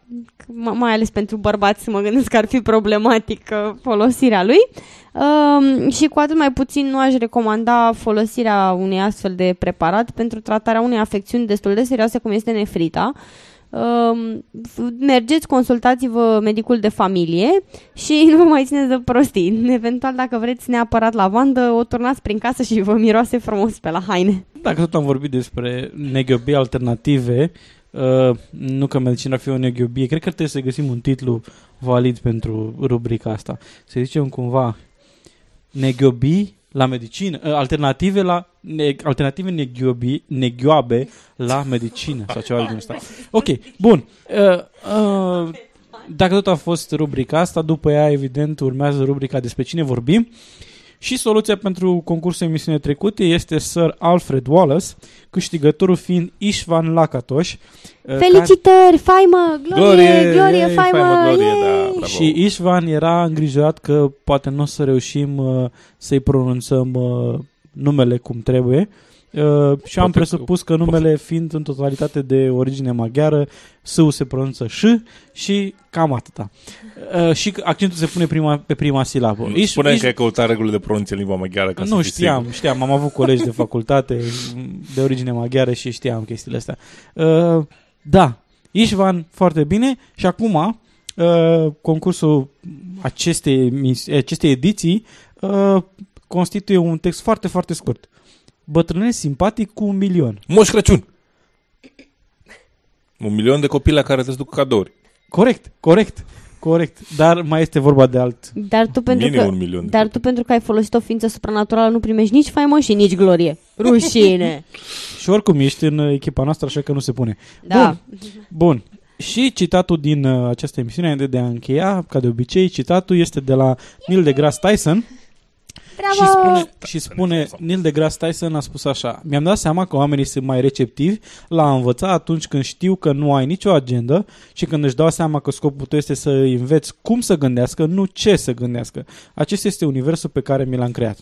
mai ales pentru bărbați mă gândesc că ar fi problematică folosirea lui. Uh, și cu atât mai puțin nu aș recomanda folosirea unui astfel de preparat pentru tratarea unei afecțiuni destul de serioase cum este nefrita. Uh, mergeți, consultați-vă medicul de familie și nu vă mai țineți de prostii. Eventual, dacă vreți neapărat lavandă, o turnați prin casă și vă miroase frumos pe la haine. Dacă tot am vorbit despre neghiobie alternative, uh, nu că medicina ar fi o neghiobie, cred că trebuie să găsim un titlu valid pentru rubrica asta. Să zicem cumva neghiobii la medicină, alternative la ne, alternative neghiobi, neghioabe la medicină sau ceva de genul ăsta. Ok, bun. Uh, uh, dacă tot a fost rubrica asta, după ea evident urmează rubrica despre cine vorbim și soluția pentru concursul emisiunii trecute este Sir Alfred Wallace, câștigătorul fiind István Lakatos. Felicitări, faimă, glorie, glorie, faimă, glorie. Și István era îngrijorat că poate nu o să reușim uh, să-i pronunțăm uh, numele cum trebuie uh, și am presupus că numele fiind în totalitate de origine maghiară, S-ul se pronunță Ș și cam atâta. Uh, și accentul se pune prima, pe prima silabă. Spune Iș, că Iș... ai căutat regulile de pronunție în limba maghiară. Ca nu, știam, știam, am avut colegi de facultate de origine maghiară și știam chestiile astea. Uh, da, István, foarte bine și acum uh, concursul acestei, acestei ediții uh, constituie un text foarte, foarte scurt. Bătrânesc simpatic cu un milion. Moș Crăciun! Un milion de copii la care îți duc cadouri. Corect, corect, corect. Dar mai este vorba de alt. Dar tu pentru, că, un milion dar tu pentru că ai folosit o ființă supranaturală nu primești nici faimă și nici glorie. Rușine! Și oricum ești în echipa noastră, așa că nu se pune. Da. Bun, bun. Și citatul din această emisiune, de, de a încheia, ca de obicei, citatul este de la Neil deGrasse Tyson. Și spune, și spune, Neil deGrasse Tyson a spus așa: mi-am dat seama că oamenii sunt mai receptivi la a învăța atunci când știu că nu ai nicio agendă și când își dau seama că scopul tău este să îi înveți cum să gândească, nu ce să gândească. Acesta este universul pe care mi l-am creat.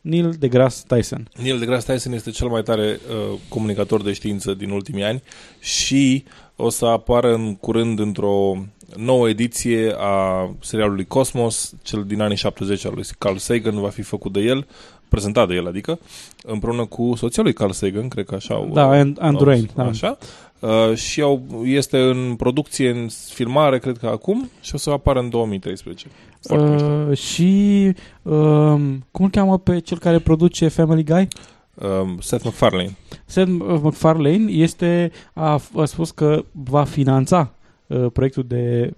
Neil deGrasse Tyson. Neil deGrasse Tyson este cel mai tare uh, comunicator de știință din ultimii ani și o să apară în curând într-o nouă ediție a serialului Cosmos, cel din anii șaptezeci al lui Carl Sagan, va fi făcut de el, prezentat de el, adică, împreună cu soția lui Carl Sagan, cred că așa. Da, Andrew, așa. Uh, și au, este în producție, în filmare, cred că acum, și o să apară în două mii treisprezece. Uh, și uh, cum îl cheamă pe cel care produce Family Guy? Uh, Seth MacFarlane. Seth MacFarlane este, a, a spus că va finanța uh, proiectul de,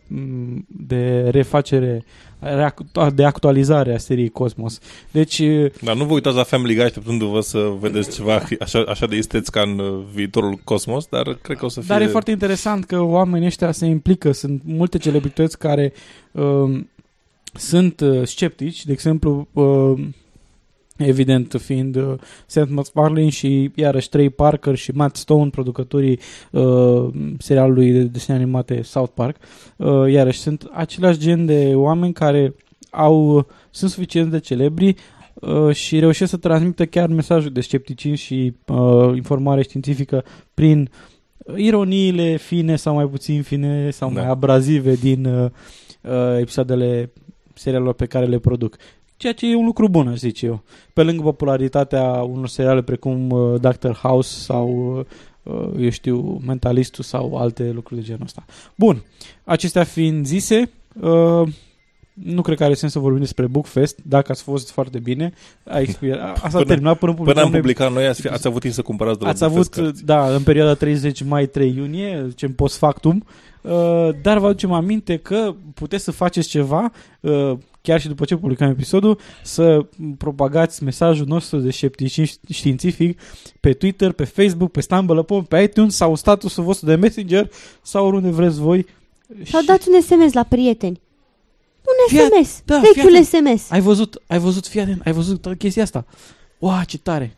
de refacere, de actualizare a seriei Cosmos. Deci, dar nu vă uitați la Family Guy așteptându-vă să vedeți ceva așa, așa de isteți ca în viitorul Cosmos, dar cred că o să fie... Dar e foarte interesant că oamenii ăștia se implică. Sunt multe celebrități care uh, sunt uh, sceptici, de exemplu... Uh, evident fiind uh, Seth MacFarlane și iarăși Trey Parker și Matt Stone, producătorii uh, serialului de desene animate South Park, uh, iarăși sunt același gen de oameni care au, sunt suficient de celebri uh, și reușesc să transmită chiar mesajul de scepticism și uh, informare științifică prin ironiile fine sau mai puțin fine sau da. mai abrazive din uh, uh, episoadele serialelor pe care le produc. Ceea ce e un lucru bun, aș zice eu. Pe lângă popularitatea unor seriale precum uh, doctor House sau, uh, eu știu, Mentalistul sau alte lucruri de genul ăsta. Bun, acestea fiind zise, uh, nu cred că are sens să vorbim despre Bookfest, dacă ați fost foarte bine. A expirat. Asta a terminat până, până am publicat noi, ați, ați avut timp să cumpărați de la ați Bookfest. Ați avut, cărți. Da, în perioada treizeci mai trei iunie, zicem post factum, uh, dar vă aducem aminte că puteți să faceți ceva, uh, chiar și după ce publicăm episodul, să propagați mesajul nostru de scepticism științific pe Twitter, pe Facebook, pe StumbleUpon, pe iTunes sau statusul vostru de Messenger sau oriunde vreți voi. Sau dați un S M S la prieteni. Un fii S M S, da, vechiul S M S. Ai văzut, ai văzut, fii atent, ai văzut chestia asta. Uau, ce tare!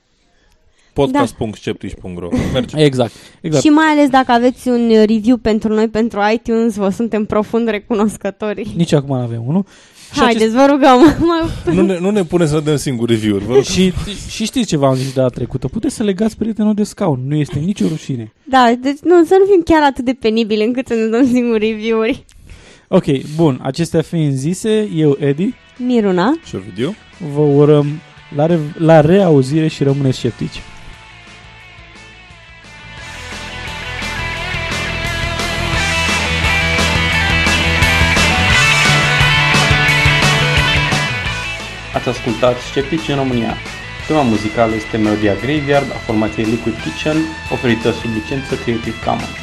podcast punct sceptici punct ro merge. Exact, exact. Și mai ales dacă aveți un review pentru noi, pentru iTunes, vă suntem profund recunoscători. Nici acum nu avem unul. Haideți, acest... vă rugăm. Nu ne, nu ne puneți să dăm singur review-uri. Și, și știți ce v-am zis de data trecută? Puteți să legați prietenul de scaun. Nu este nicio rușine. Da, deci nu, să nu fim chiar atât de penibili încât să ne dăm singur review-uri. Ok, bun. Acestea fiind zise, eu, Edi, Miruna și Ovidiu, vă urăm la, re- la reauzire și rămâneți sceptici. Ați ascultat Sceptici în România. Tema muzicală este melodia Graveyard a formației Liquid Kitchen, oferită sub licență Creative Commons.